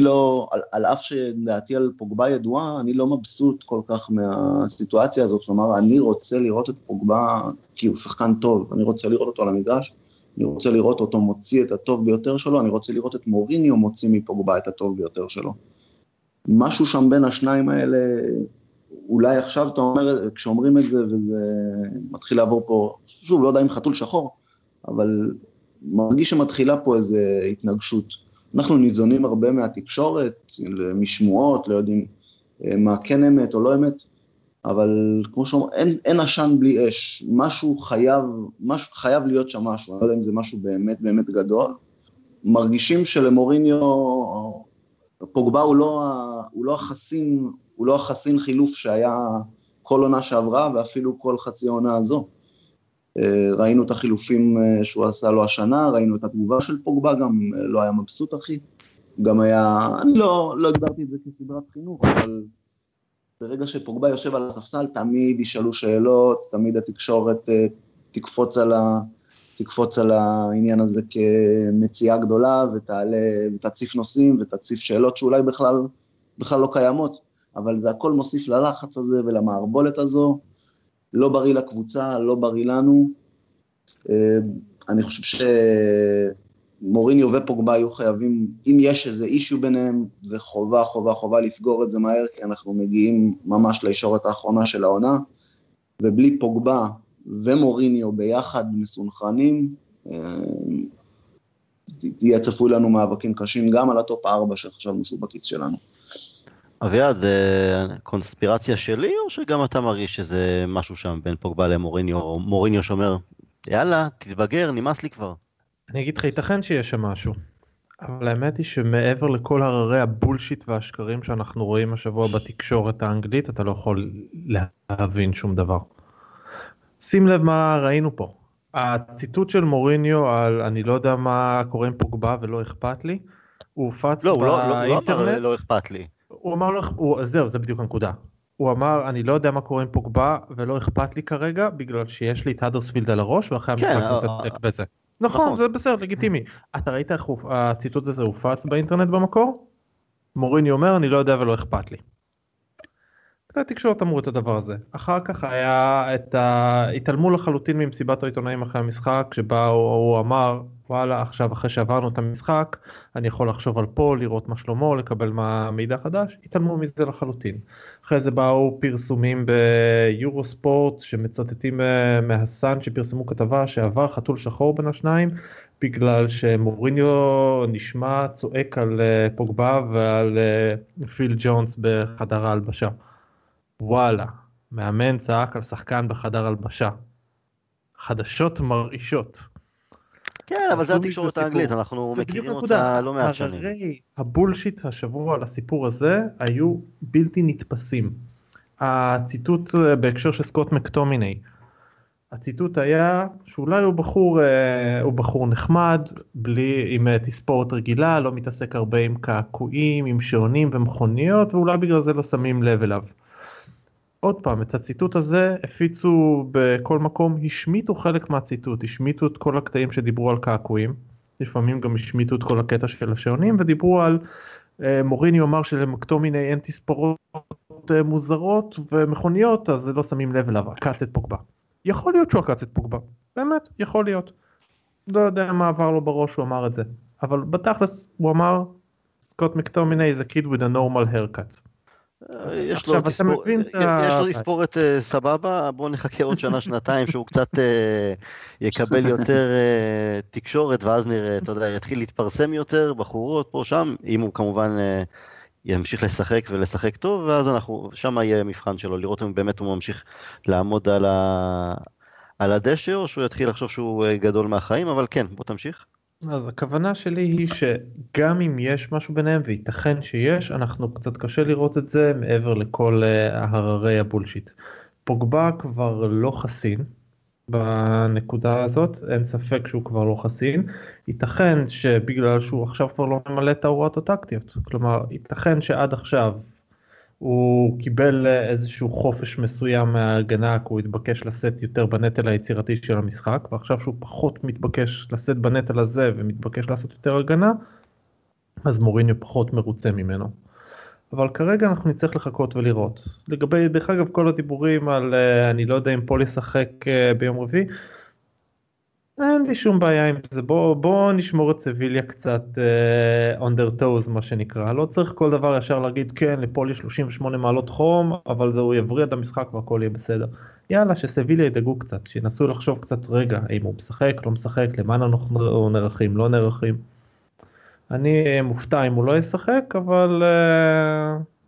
לא, על אף שדעתי על פוגבה ידועה, אני לא מבסוט כל כך מהסיטואציה הזאת, כלומר, אני רוצה לראות את פוגבה כי הוא שחקן טוב, אני רוצה לראות אותו על המגרש, אני רוצה לראות אותו מוציא את הטוב ביותר שלו, אני רוצה לראות את מוריניו מוציא מפוגבה את הטוב ביותר שלו. משהו שם בין השניים האלה, אולי עכשיו אתה אומר, כשאומרים את זה וזה מתחיל לעבור פה, שוב, לא יודע אם חתול שחור, אבל מרגיש שמתחילה פה איזו התנגשות. אנחנו ניזונים הרבה מהתקשורת, משמועות, לא יודעים מה כן אמת או לא אמת, אבל כמו שאומר, אין עשן בלי אש, משהו חייב להיות שם משהו, אני לא יודע אם זה משהו באמת באמת גדול. מרגישים שלמוריניו, פוגבה הוא לא החסין חילוף שהיה כל עונה שעברה, ואפילו כל חצי עונה הזו. ראינו את החילופים שהוא עשה לו השנה, ראינו את התגובה של פוגבה, גם לא היה מבסוט אחי, גם היה, אני לא הגדרתי את זה כסדרת חינוך, אבל ברגע שפוגבה יושב על הספסל, תמיד ישאלו שאלות, תמיד התקשורת תקפוץ על העניין הזה כמציאה גדולה, ותציף נושאים, ותציף שאלות שאולי בכלל לא קיימות, אבל זה הכל מוסיף ללחץ הזה ולמערבולת הזו, לא בריא לקבוצה, לא בריא לנו. אני חושב שמוריניו ופוגבה היו חייבים, אם יש איזה אישיו ביניהם, זה חובה לסגור את זה מהר, כי אנחנו מגיעים ממש לישורת האחרונה של העונה, ובלי פוגבה ומוריניו ביחד מסונכרנים, תהיה צפוי לנו מאבקים קשים, גם על הטופ 4 שחשבנו שהוא בכיס שלנו. אביעד, זה קונספירציה שלי, או שגם אתה מרגיש שזה משהו שם בין פוגבה למוריניו, או מוריניו שאומר, יאללה, תתבגר, נמאס לי כבר? אני אגיד לך, ייתכן שיש שם משהו, אבל האמת היא שמעבר לכל הררי הבולשיט והשקרים שאנחנו רואים השבוע בתקשורת האנגלית, אתה לא יכול להבין שום דבר. שים לב מה ראינו פה. הציטוט של מוריניו על אני לא יודע מה קורה עם פוגבה ולא אכפת לי, הוא הופץ באינטרנט. לא אכפת לי. הוא אמר לך, זהו, זה בדיוק הנקודה. הוא אמר, אני לא יודע מה קורה עם פוגבה, ולא אכפת לי כרגע, בגלל שיש לי את הדרספילד על הראש, ואחרי המשחק נתעסק בזה. נכון, זה בסדר, לגיטימי. אתה ראית איך הציטוט הזה הופץ באינטרנט במקור? מוריני אומר, אני לא יודע ולא אכפת לי. התקשורת אמרו את הדבר הזה. אחר כך היה התעלמו לחלוטין ממסיבת העיתונאים אחרי המשחק, שבה הוא אמר, וואלה, עכשיו אחרי שעברנו את המשחק, אני יכול לחשוב על פה, לראות מה שלמה, לקבל מידע חדש, התעלמו מזה לחלוטין. אחרי זה באו פרסומים ביורוספורט, שמצטטים מהסן, שפרסמו כתבה שעבר חתול שחור בין השניים, בגלל שמוריניו נשמע צועק על פוגבה ועל פיל ג'ונס בחדר ההלבשה. וואלה, מאמן צעק על שחקן בחדר הלבשה. חדשות מרעישות. כן, אבל זה התקשורת האנגלית, אנחנו מכירים אותה לא מעט שנים. הרי הבולשיט השבוע על הסיפור הזה היו בלתי נתפסים. הציטוט בהקשר של סקוט מקטומיני, הציטוט היה שאולי הוא בחור נחמד, עם תספורת רגילה, לא מתעסק הרבה עם קעקועים, עם שעונים ומכוניות, ואולי בגלל זה לא שמים לב אליו. עוד פעם, את הציטוט הזה הפיצו בכל מקום, השמיטו חלק מהציטוט, השמיטו את כל הקטעים שדיברו על קעקועים, לפעמים גם השמיטו את כל הקטע של השעונים, ודיברו על מוריניו אמר שלמקטומיני אין תספורות מוזרות ומכוניות, אז לא שמים לב אליו, עקץ את פוגבה. יכול להיות שהוא עקץ את פוגבה, באמת, יכול להיות. לא יודע מה עבר לו בראש, הוא אמר את זה. אבל בתכלס הוא אמר, סקוט מקטומיני is a kid with a normal haircut. יש לו לספור את סבבה, בואו נחכה עוד שנה, שנתיים, שהוא קצת יקבל יותר תקשורת, ואז נראה, אתה יודע, יתחיל להתפרסם יותר, בחורות פה, שם, אם הוא כמובן ימשיך לשחק ולשחק טוב, ואז אנחנו, שם יהיה מבחן שלו, לראות אם באמת הוא ממשיך לעמוד על הדשא, או שהוא יתחיל לחשוב שהוא גדול מהחיים, אבל כן, בוא תמשיך. אז הכוונה שלי היא שגם אם יש משהו ביניהם, וייתכן שיש, אנחנו קצת קשה לראות את זה מעבר לכל הררי הבולשיט. פוגבה כבר לא חסין בנקודה הזאת, אין ספק שהוא כבר לא חסין. ייתכן שבגלל שהוא עכשיו כבר לא ממלא את ההוראות הטקטיות, כלומר ייתכן שעד עכשיו הוא קיבל איזשהו חופש מסוים מההגנה, כי הוא התבקש לשאת יותר בנטל היצירתי של המשחק, ועכשיו שהוא פחות מתבקש לשאת בנטל הזה ומתבקש לעשות יותר הגנה, אז מוריניו פחות מרוצה ממנו. אבל כרגע אנחנו נצטרך לחכות ולראות. לגבי, דרך אגב, כל הדיבורים על אני לא יודע אם פול ישחק ביום רביעי, אין לי שום בעיה עם זה, בוא נשמור את סביליה קצת on their toes, מה שנקרא. לא צריך כל דבר ישר להגיד, כן, לפול יש 38 מעלות חום, אבל הוא יבריא את המשחק והכל יהיה בסדר. יאללה, שסביליה ידאגו קצת, שינסו לחשוב קצת רגע, אם הוא משחק, לא משחק, למען אנחנו נערכים, לא נערכים. אני מופתע אם הוא לא ישחק, אבל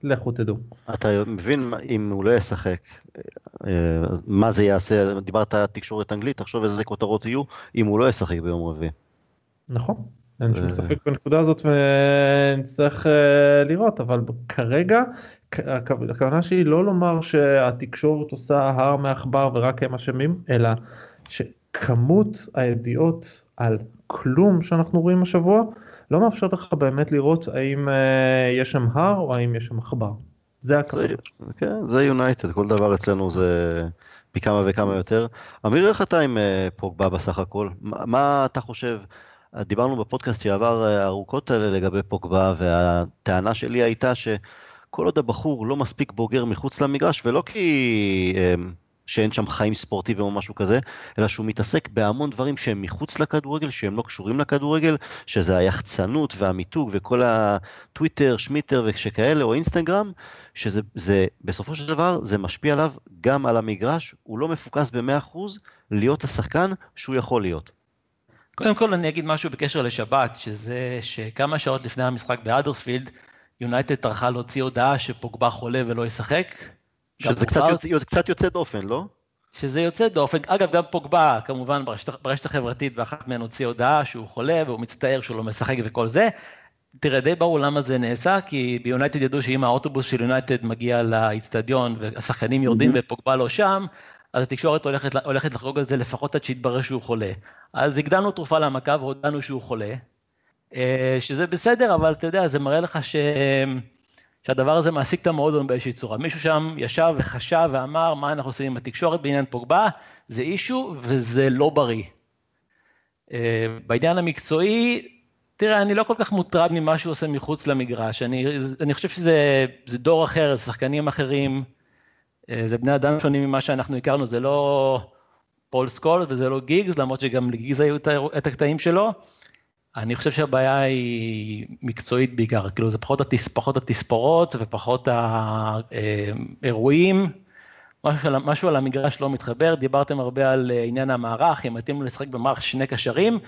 לכו תדעו. אתה מבין אם הוא לא ישחק, מה זה יעשה? דיברת על תקשורת אנגלית, תחשוב איזה כותרות יהיו אם הוא לא ישחק ביום רביעי. נכון, אין שום ספק בנקודה הזאת ונצטרך לראות, אבל כרגע, הכוונה שלי לא לומר שהתקשורת עושה הר מהחבר ורק הם אשמים, אלא שכמות הידיעות על כלום שאנחנו רואים השבוע, לא מאפשר לך באמת לראות האם יש שם הר או האם יש שם חבר. זה הכלל. כן, זה יונייטד, כל דבר אצלנו זה פי כמה וכמה יותר. אמיר, איך אתה עם פוגבה בסך הכל? מה אתה חושב? דיברנו בפודקאסט שעבר ארוכות האלה לגבי פוגבה, והטענה שלי הייתה שכל עוד הבחור לא מספיק בוגר מחוץ למגרש, ולא כי שאין שם חיים ספורטיביים או משהו כזה, אלא שהוא מתעסק בהמון דברים שהם מחוץ לכדורגל, שהם לא קשורים לכדורגל, שזה היחצנות והמיתוג וכל הטוויטר, שמיטר וכשכאלה, או אינסטגרם, שזה בסופו של דבר, זה משפיע עליו גם על המגרש, הוא לא מפוקס ב-100% להיות השחקן שהוא יכול להיות. קודם כל אני אגיד משהו בקשר לשבת, שזה שכמה שעות לפני המשחק בהדרספילד, יונייטד טרחה להוציא הודעה שפוגבה חולה ולא ישחק, שזה קצת יוצא דופן, לא? שזה יוצא דופן, אגב גם פוגבה כמובן ברשת החברתית באחת מהן הוציא הודעה שהוא חולה והוא מצטער שהוא לא משחק וכל זה, תראה די ברור למה זה נעשה, כי ביונייטד ידעו שאם האוטובוס של יונייטד מגיע לאצטדיון והשחקנים יורדים ופוגבה לא שם, אז התקשורת הולכת לחגוג על זה לפחות עד שהתברר שהוא חולה, אז הגדלנו תרופה למכה והודענו שהוא חולה, שזה בסדר, אבל אתה יודע זה מראה לך שהדבר הזה מעסיק את המועדון באיזושהי צורה. מישהו שם ישב וחשב ואמר, מה אנחנו עושים עם התקשורת בעניין פוגבה, זה אישו וזה לא בריא. בעניין המקצועי, תראה, אני לא כל כך מוטרד ממה שהוא עושה מחוץ למגרש, אני חושב שזה דור אחר, שחקנים אחרים, זה בני אדם שונים ממה שאנחנו הכרנו, זה לא פול סקולס וזה לא גיגס, למרות שגם לגיגס היו את הקטעים שלו, אני חושב שהבעיה היא מקצועית בעיקר, כאילו זה פחות התספורות ופחות האירועים, משהו על המגרש לא מתחבר, דיברתם הרבה על עניין המערך, אם מתאים לשחק במערך שני קשרים,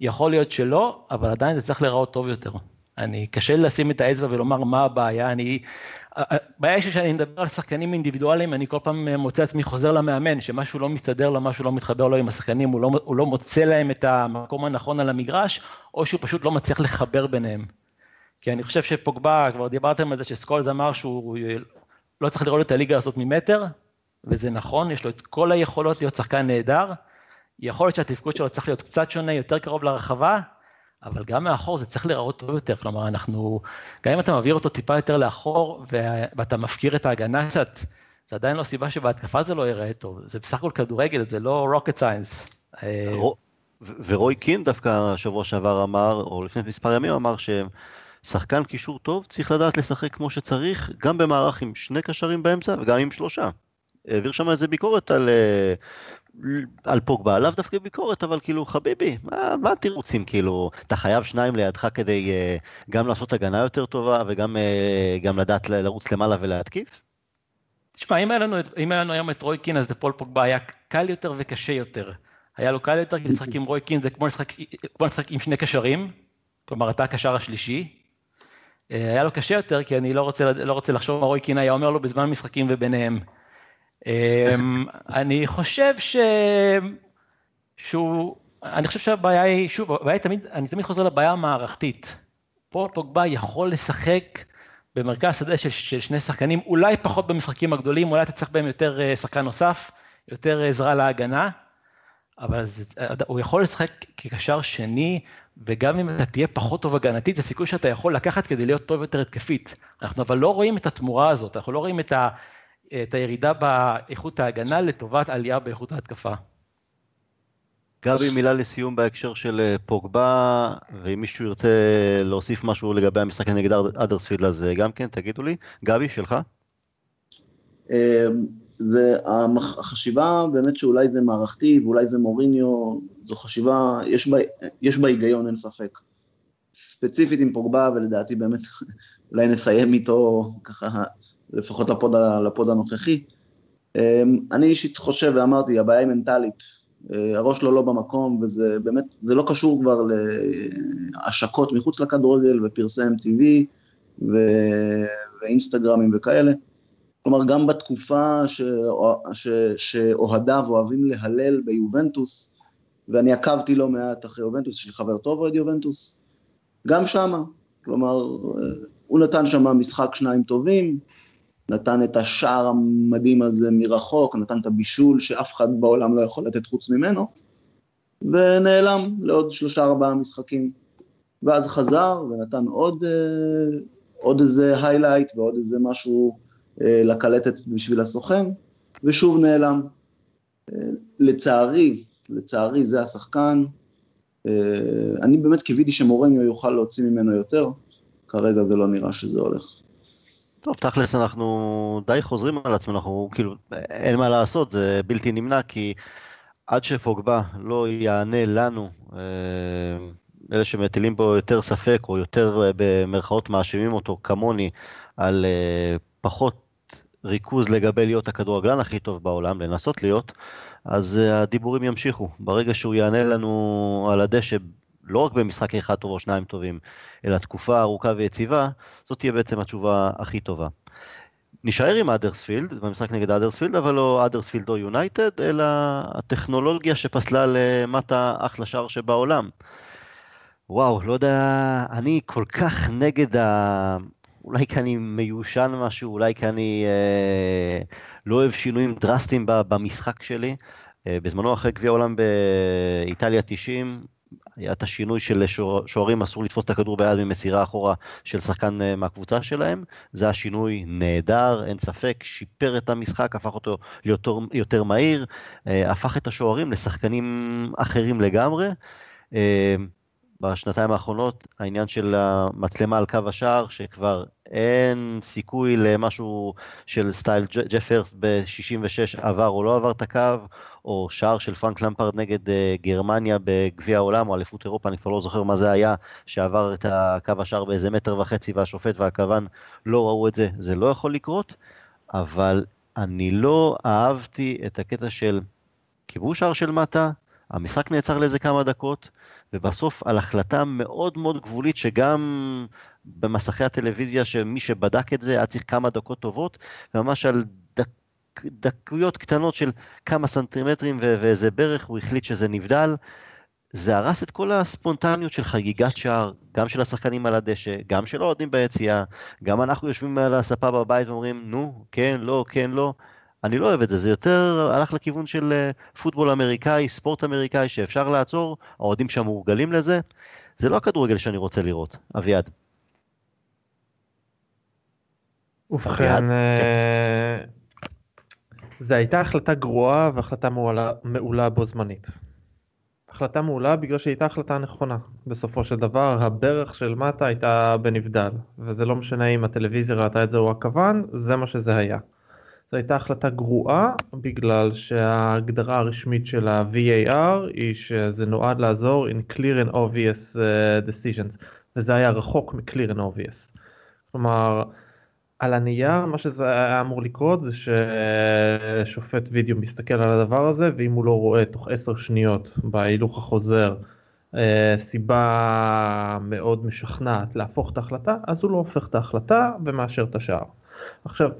יכול להיות שלא, אבל עדיין זה צריך לראות טוב יותר. אני קשה לשים את האצבע ולומר מה הבעיה, הבעיה שאני מדבר על שחקנים אינדיבידואליים, אני כל פעם מוצא עצמי חוזר למאמן, שמשהו לא מסתדר לו, משהו לא מתחבר לו עם השחקנים, הוא לא מוצא להם את המקום הנכון על המגרש, או שהוא פשוט לא מצליח לחבר ביניהם. כי אני חושב שפוגבה, כבר דיברתם על זה שסקולס אמר שהוא לא צריך לראות את הליגה לעשות ממטר, וזה נכון, יש לו את כל היכולות להיות שחקן נהדר, יכול להיות שהתפקוד שלו צריך להיות קצת שונה, יותר קרוב לרחבה, אבל גם מאחור זה צריך לראות טוב יותר, כלומר אנחנו, גם אם אתה מעביר אותו טיפה יותר לאחור, ואתה מפקיר את ההגנה קצת, זה עדיין לא סיבה שבהתקפה זה לא יראה טוב, זה בסך הכל כדורגל, זה לא rocket science. ורוי קין דווקא שבוע שעבר אמר, או לפני מספר ימים אמר ששחקן קישור טוב, צריך לדעת לשחק כמו שצריך, גם במערך עם שני קשרים באמצע, וגם עם שלושה. העביר שם איזה ביקורת על על פוגבה, עליו דווקא ביקורת, אבל כאילו, חביבי, מה תירוצים, כאילו, אתה חייב שניים לידך כדי גם לעשות הגנה יותר טובה, וגם לדעת לרוץ למעלה ולהתקיף? תשמע, אם היה לנו היום את רוי קין, אז לפול פוגבה היה קל יותר וקשה יותר. היה לו קל יותר, כי לשחק עם רוי קין, זה כמו לשחק עם שני קשרים, כלומר, אתה הקשר השלישי. היה לו קשה יותר, כי אני לא רוצה לחשוב מה רוי קין היה אומר לו בזמן המשחקים וביניהם. אני חושב שהבעיה היא, שוב, אני תמיד חוזר לבעיה המערכתית. פה פוגבה יכול לשחק במרכז שדה של שני שחקנים, אולי פחות במשחקים הגדולים, אולי אתה צריך בהם יותר שחקן נוסף, יותר עזרה להגנה, אבל הוא יכול לשחק כקשר שני, וגם אם אתה תהיה פחות טוב הגנתית, זה סיכוי שאתה יכול לקחת כדי להיות טוב יותר התקפית. אנחנו אבל לא רואים את התמורה הזאת, אנחנו לא רואים את הירידה באיכות ההגנה לטובת עלייה באיכות ההתקפה. גבי, מילה לסיום בהקשר של פוגבה, ואם מישהו ירצה להוסיף משהו לגבי המשחק נגד אדרספילד, אז גם כן, תגידו לי. גבי, שלך? והחשיבה באמת שאולי זה מערכתי, ואולי זה מוריניו, זו חשיבה, יש בה היגיון, אין ספק. ספציפית עם פוגבה, ולדעתי באמת, אולי נסיים איתו ככה, לפחות לפוד הנוכחי. אני אישית חושב ואמרתי, הבעיה היא מנטלית, הראש לא במקום, וזה באמת, זה לא קשור כבר להשקות מחוץ לכדורגל, ופרסם טבעי, ואינסטגרמים וכאלה. כלומר, גם בתקופה שאוהדיו אוהבים להלל ביובנטוס, ואני עקבתי לא מעט אחרי יובנטוס, יש לי חבר טוב אוהד יובנטוס, גם שמה, כלומר, הוא נתן שמה משחק שניים טובים, נתן את השער המדהים הזה מרחוק, נתן את הבישול שאף אחד בעולם לא יכול לתת חוץ ממנו, ונעלם לעוד 3-4 משחקים, ואז חזר ונתן עוד איזה highlight ועוד איזה משהו לקלטת בשביל הסוכן, ושוב נעלם. לצערי זה השחקן, אני באמת קיוויתי שמוריניו יוכל להוציא ממנו יותר, כרגע זה לא נראה שזה הולך. טוב, תכלס אנחנו די חוזרים על עצמנו, אנחנו כאילו אין מה לעשות, זה בלתי נמנע, כי עד שפוגבה לא יענה לנו, אלה שמטילים בו יותר ספק או יותר במרכאות מאשימים אותו כמוני, על פחות ריכוז לגבי להיות הכדורגלן הכי טוב בעולם, לנסות להיות, אז הדיבורים ימשיכו. ברגע שהוא יענה לנו על הדשא, לא רק במשחק אחד טוב או שניים טובים, אלא תקופה ארוכה ויציבה, זאת תהיה בעצם התשובה הכי טובה. נשאר עם אדרספילד, במשחק נגד אדרספילד, אבל לא אדרספילד או יונייטד, אלא הטכנולוגיה שפסלה למטה אחלה שער שבעולם. וואו, לא יודע, אני כל כך נגד אולי כי אני מיושן משהו, אולי כי אני לא אוהב שינויים דרסטיים במשחק שלי. בזמנו אחרי גביע העולם באיטליה 90, היה את השינוי של שוערים, אסור לתפוס את הכדור ביד ממסירה אחורה של שחקן מהקבוצה שלהם, זה השינוי נהדר, אין ספק, שיפר את המשחק, הפך אותו יותר מהיר, הפך את השוערים לשחקנים אחרים לגמרי, בשנתיים האחרונות, העניין של המצלמה על קו השער, שכבר אין סיכוי למשהו של סטייל ג'פרס ב-66 עבר או לא עבר את הקו, או שער של פרנק למפרד נגד גרמניה בגביע העולם, או אליפות אירופה, אני כבר לא זוכר מה זה היה, שעבר את הקו השער באיזה 1.5 מטר, והשופט והכוון לא ראו את זה, זה לא יכול לקרות, אבל אני לא אהבתי את הקטע של כיבוש שער של מטה, המשחק נעצר לאיזה כמה דקות, ובסוף על החלטה מאוד מאוד גבולית, שגם במסכי הטלוויזיה, שמי שבדק את זה, היה צריך כמה דקות טובות, וממש על דקויות קטנות של כמה סנטימטרים ואיזה ברך, הוא החליט שזה נבדל, זה הרס את כל הספונטניות של חגיגת שער, גם של השחקנים על הדשא, גם של אוהדים ביציאה, גם אנחנו יושבים על הספה בבית ואומרים, נו, כן, לא, כן, לא, אני לא אוהב את זה, זה יותר הלך לכיוון של פוטבול אמריקאי, ספורט אמריקאי שאפשר לעצור, האוהדים שם מורגלים לזה, זה לא הכדורגל שאני רוצה לראות, אביעד. ובכן, זה הייתה החלטה גרועה והחלטה מעולה בו זמנית. החלטה מעולה בגלל שהייתה החלטה נכונה, בסופו של דבר הברך של מטה הייתה בנבדל, וזה לא משנה אם הטלוויזיה ראתה את זה או הכוון, זה מה שזה היה. זו הייתה החלטה גרועה, בגלל שההגדרה הרשמית של ה-VAR היא שזה נועד לעזור in clear and obvious decisions, וזה היה רחוק מ-clear and obvious. כלומר, על הנייר, מה שזה היה אמור לקרות זה ששופט וידאו מסתכל על הדבר הזה, ואם הוא לא רואה תוך 10 שניות בהילוך החוזר סיבה מאוד משכנעת להפוך את ההחלטה, אז הוא לא הופך את ההחלטה ומאשר את השער. עכשיו,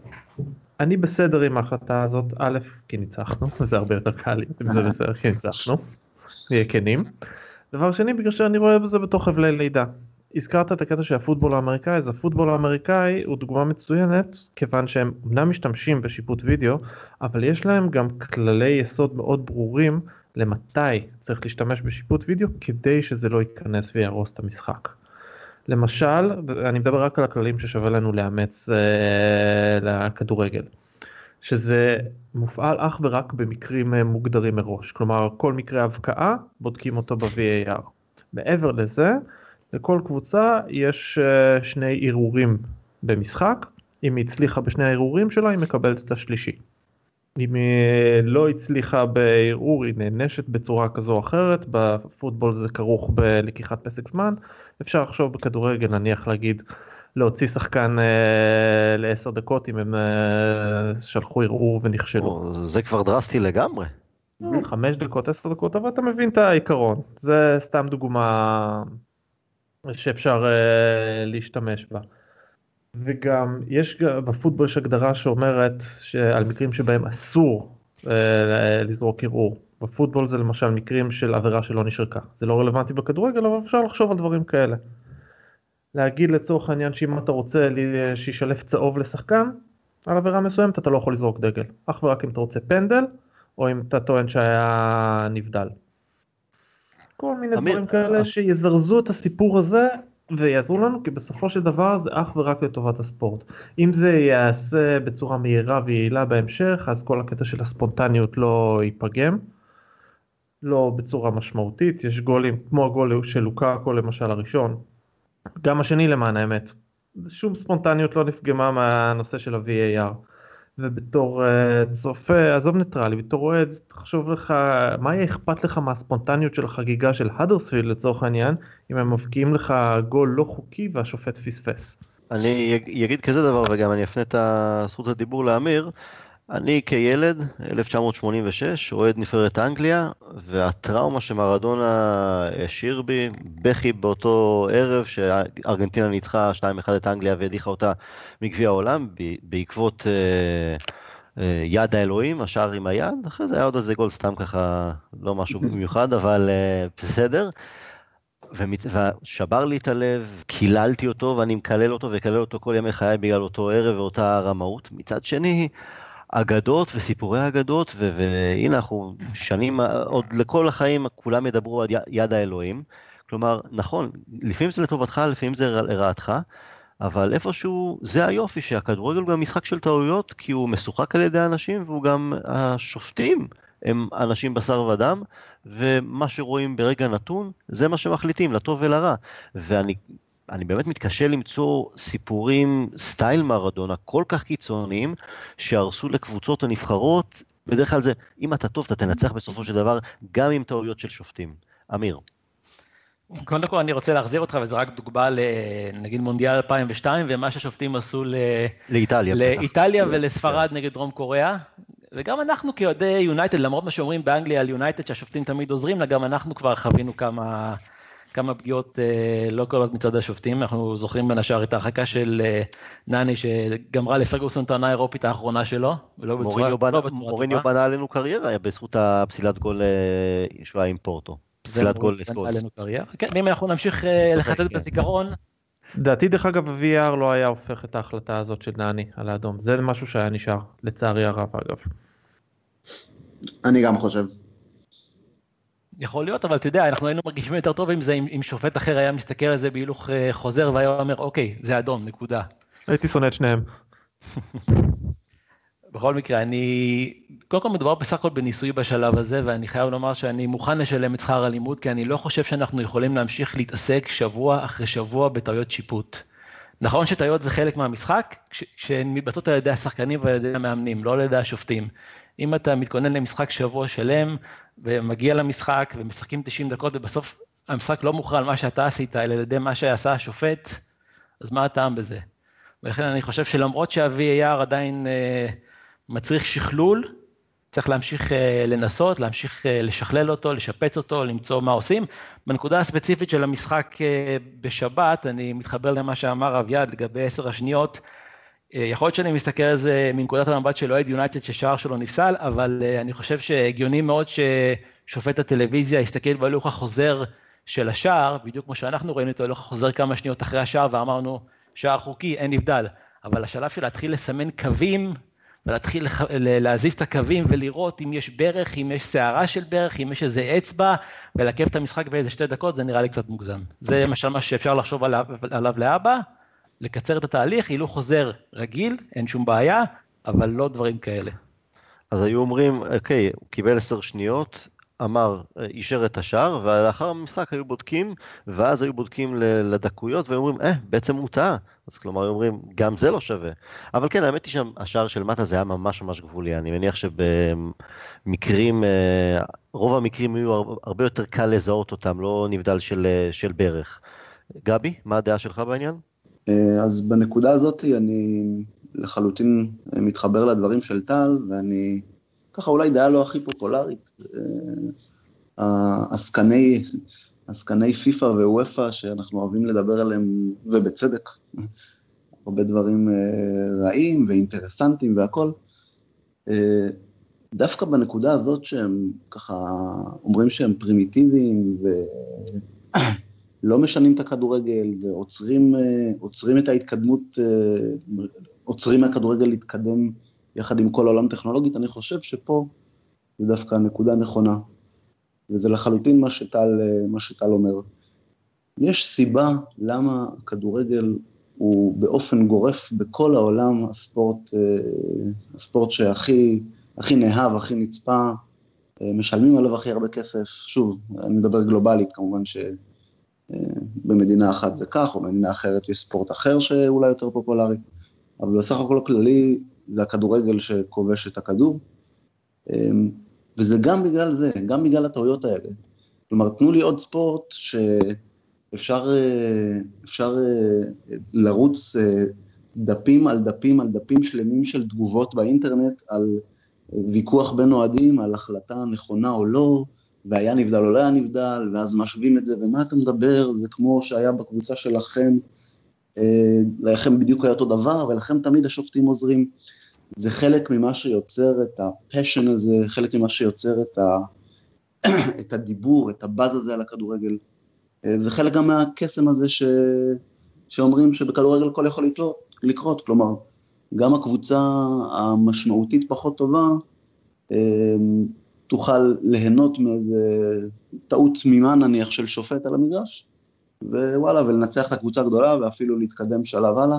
אני בסדר עם ההחלטה הזאת, א', כי ניצחנו, זה הרבה יותר קל, אם זה בסדר, כי ניצחנו, נהיה כנים. דבר שני, בגלל שאני רואה בזה בתוך הבלי לידה. הזכרת את הקטע שהפוטבול האמריקאי, אז הפוטבול האמריקאי הוא דוגמה מצוינת, כיוון שהם אמנם משתמשים בשיפוט וידאו, אבל יש להם גם כללי יסוד מאוד ברורים, למתי צריך להשתמש בשיפוט וידאו, כדי שזה לא ייכנס וירוס את המשחק. למשל, אני מדבר רק על הכללים ששווה לנו לאמץ לכדורגל, שזה מופעל אך ורק במקרים מוגדרים מראש, כלומר כל מקרה הבקעה בודקים אותו ב-VAR. מעבר לזה, לכל קבוצה יש 2 ערעורים במשחק, אם היא הצליחה ב2 הערעורים שלה, היא מקבלת את השלישי. אם היא לא הצליחה בערעור, היא נענשת בצורה כזו או אחרת, בפוטבול זה כרוך בלקיחת פסק זמן, אפשר לחשוב בכדורגל, נניח להגיד, להוציא שחקן ל10 דקות, אם הם שלחו ערעור ונכשלו. זה כבר דרסטי לגמרי. 5 דקות, 10 דקות, אבל אתה מבין את העיקרון. זה סתם דוגמה שאפשר להשתמש בה. וגם יש בפוטבול יש הגדרה שאומרת שעל מקרים שבהם אסור לזרוק ערעור. בפוטבול זה למשל מקרים של עבירה שלא נשרקה. זה לא רלוונטי בכדורגל, אבל אפשר לחשוב על דברים כאלה. להגיד לצורך העניין שאם אתה רוצה שישלף צהוב לשחקן, על עבירה מסוימת אתה לא יכול לזרוק דגל. אך ורק אם אתה רוצה פנדל, או אם אתה טוען שהיה נבדל. כל מיני דברים כאלה שיזרזו את הסיפור הזה, ויעזרו לנו, כי בסופו של דבר זה אך ורק לטובת הספורט. אם זה יעשה בצורה מהירה ויעילה בהמשך, אז כל הקטע של הספונטניות לא ייפגם, לא בצורה משמעותית. יש גולים, כמו הגול של לוקאקו למשל הראשון, גם השני למען האמת. שום ספונטניות לא נפגמה מהנושא של ה-VAR. ובתור צופה, עזוב ניטרלי, בתור אוהד, תחשוב לך, מה יהיה אכפת לך מהספונטניות של החגיגה של הדרספילד לצורך העניין, אם הם מבקיעים לך גול לא חוקי והשופט פספס? אני אגיד כזה דבר, וגם אני אפנה את זכות הדיבור לאמיר. אני כילד, 1986, אוהד נבחרת אנגליה, והטראומה שמרדונה השאיר בי, בכי באותו ערב שארגנטינה ניצחה 2-1 את אנגליה והדיחה אותה מגביע העולם, בעקבות יד האלוהים, השער עם היד, אחרי זה היה עוד איזה גול סתם ככה, לא משהו במיוחד, אבל בסדר. ושבר לי את הלב, קיללתי אותו ואני מקלל אותו וקלל אותו כל ימי חיי בגלל אותו ערב ואותה רמאות. מצד שני, אגדות וסיפורי אגדות, והנה אנחנו שנים, עוד לכל החיים כולם ידברו על יד האלוהים, כלומר, נכון, לפעמים זה לטובתך, לפעמים זה לרעתך, אבל איפשהו, זה היופי שהכדורגל הוא גם משחק של טעויות, כי הוא משוחק על ידי אנשים, והוא גם השופטים הם אנשים בשר ודם, ומה שרואים ברגע נתון, זה מה שמחליטים, לטוב ולרע, ואני באמת מתקשה למצוא סיפורים סטייל מרדונה כל כך קיצוניים שהרסו לקבוצות הנבחרות, בדרך כלל זה, אם אתה טוב אתה תנצח בסופו של דבר, גם עם טעויות של שופטים. אמיר. קודם כל אני רוצה להחזיר אותך, וזה רק דוגמה לנגיד מונדיאל 2002, ומה שהשופטים עשו לאיטליה ולספרד נגד דרום קוריאה, וגם אנחנו כיועדי יונייטד, למרות מה שאומרים באנגליה על יונייטד, שהשופטים תמיד עוזרים לה, גם אנחנו כבר חווינו כמה פגיעות לא קולות מצד השופטים, אנחנו זוכרים בין השאר את ההרחקה של נני, שגמרה לפרגוסון את העונה האירופית האחרונה שלו, מוריניו בנה עלינו קריירה, בזכות הפסילת גול שווה עם פורטו, פסילת גול לסקוץ. כן, אם אנחנו נמשיך לחטט בזיכרון. דעתי דרך אגב, ה-VR לא היה הופך את ההחלטה הזאת של נני על האדום, זה משהו שהיה נשאר, לצערי הרב אגב. אני גם חושב. יכול להיות, אבל אתה יודע, אנחנו היינו מרגישים יותר טוב עם זה, אם שופט אחר היה מסתכל על זה בהילוך חוזר, והיה אומר, אוקיי, זה אדום, נקודה. הייתי שונא את שניהם. בכל מקרה, קודם כל מדובר בסך הכל בניסוי בשלב הזה, ואני חייב לומר שאני מוכן לשלם את שכר הלימוד, כי אני לא חושב שאנחנו יכולים להמשיך להתעסק שבוע אחרי שבוע בטעויות שיפוט. נכון שטעויות זה חלק מהמשחק, כשהן מתבצעות על ידי השחקנים ועל ידי המאמנים, לא על ידי השופטים. אם אתה מתכונן למשחק שבוע שלם, ומגיע למשחק, ומשחקים 90 דקות, ובסוף המשחק לא מוכרע על מה שאתה עשית, אלא על ידי מה שעשה השופט, אז מה הטעם בזה? ולכן אני חושב שלמרות שה-VAR עדיין מצריך שכלול, צריך להמשיך לנסות, להמשיך לשכלל אותו, לשפץ אותו, למצוא מה עושים. בנקודה הספציפית של המשחק בשבת, אני מתחבר למה שאמר אביעד לגבי 10 השניות, יכול להיות שאני מסתכל על זה מנקודת המבט של אוהד יונייטד ששער שלו נפסל, אבל אני חושב שהגיוני מאוד ששופט הטלוויזיה הסתכל בהילוך החוזר של השער, בדיוק כמו שאנחנו ראינו את ההילוך החוזר כמה שניות אחרי השער, ואמרנו שער חוקי, אין נבדל. אבל השלב של להתחיל לסמן קווים, ולהתחיל להזיז את הקווים ולראות אם יש ברך, אם יש שערה של ברך, אם יש איזה אצבע, ולעכב את המשחק באיזה 2 דקות, זה נראה לי קצת מוגזם. זה למשל מה שאפשר לחשוב עליו לאבא, לקצר את התהליך, אילו חוזר רגיל, אין שום בעיה, אבל לא דברים כאלה. אז היו אומרים, אוקיי, הוא קיבל 10 שניות, אמר, אישר את השער, ולאחר המשחק היו בודקים, ואז היו בודקים לדקויות, ואומרים, בעצם הוא טעה. אז כלומר, היו אומרים, גם זה לא שווה. אבל כן, האמת היא שהשער של מטה זה היה ממש ממש גבולי. אני מניח שבמקרים, רוב המקרים היו הרבה יותר קל לזהות אותם, לא נבדל של ברך. גבי, מה הדעה שלך בעניין? אז בנקודה הזאת אני לחלוטין מתחבר לדברים של טל, ואני... ככה אולי דעה לא הכי פופולרית, עסקני פיפא ואופה שאנחנו אוהבים לדבר עליהם, ובצדק, הרבה דברים רעים ואינטרסנטים והכל, דווקא בנקודה הזאת שהם ככה אומרים שהם פרימיטיביים ולא משנים את הכדורגל ועוצרים את ההתקדמות, עוצרים מהכדורגל להתקדם, יחד עם כל העולם טכנולוגית, אני חושב שפה זה דווקא נקודה נכונה, וזה לחלוטין מה שטל אומר. יש סיבה למה כדורגל הוא באופן גורף בכל העולם הספורט שהכי נאהב, הכי נצפה, משלמים עליו הכי הרבה כסף. שוב, אני מדבר גלובלית, כמובן שבמדינה אחת זה כך, או במדינה אחרת יש ספורט אחר שאולי יותר פופולרי, אבל בסך הכל הכללי, זה הכדורגל שכובש את הכדור, וזה גם בגלל זה, גם בגלל הטעויות האלה. כלומר, תנו לי עוד ספורט שאפשר לרוץ דפים על דפים על דפים שלמים של תגובות באינטרנט, על ויכוח בין אוהדים, על החלטה נכונה או לא, והיה נבדל או לא היה נבדל, ואז משווים את זה, ומה אתה מדבר, זה כמו שהיה בקבוצה שלכם, לכם בדיוק היה אותו דבר, ולכם תמיד השופטים עוזרים. זה חלק ממה שיוצר את הפשן הזה, חלק ממה שיוצר את הדיבור, את הבאז הזה על הכדורגל. זה חלק גם מהקסם הזה שאומרים שבכדורגל כל יכול לקרות, כלומר, גם הקבוצה המשמעותית פחות טובה, תוכל ליהנות מאיזה טעות תמימה נניח של שופט על המגרש, ווואלה, ולנצח את הקבוצה הגדולה, ואפילו להתקדם שלב הלאה.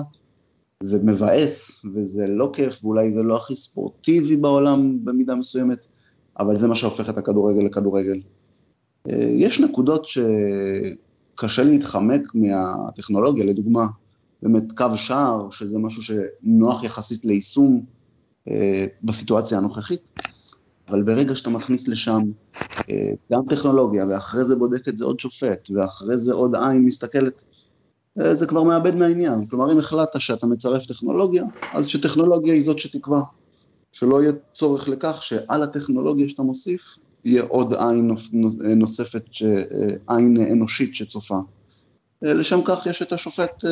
זה מבאס, וזה לא כיף, ואולי זה לא הכי ספורטיבי בעולם במידה מסוימת, אבל זה מה שהופך את הכדורגל לכדורגל. יש נקודות שקשה להתחמק מהטכנולוגיה, לדוגמה, באמת קו שער, שזה משהו שנוח יחסית ליישום בסיטואציה הנוכחית, אבל ברגע שאתה מכניס לשם גם טכנולוגיה, ואחרי זה בודק את זה עוד שופט, ואחרי זה עוד עין מסתכלת, זה כבר מאבד מהעניין. כלומר, אם החלטת שאתה מצרף טכנולוגיה, אז שטכנולוגיה היא זאת שתקבע, שלא יהיה צורך לכך שעל הטכנולוגיה שאתה מוסיף, יהיה עוד עין נוספת, עין אנושית שצופה. לשם כך יש את השופט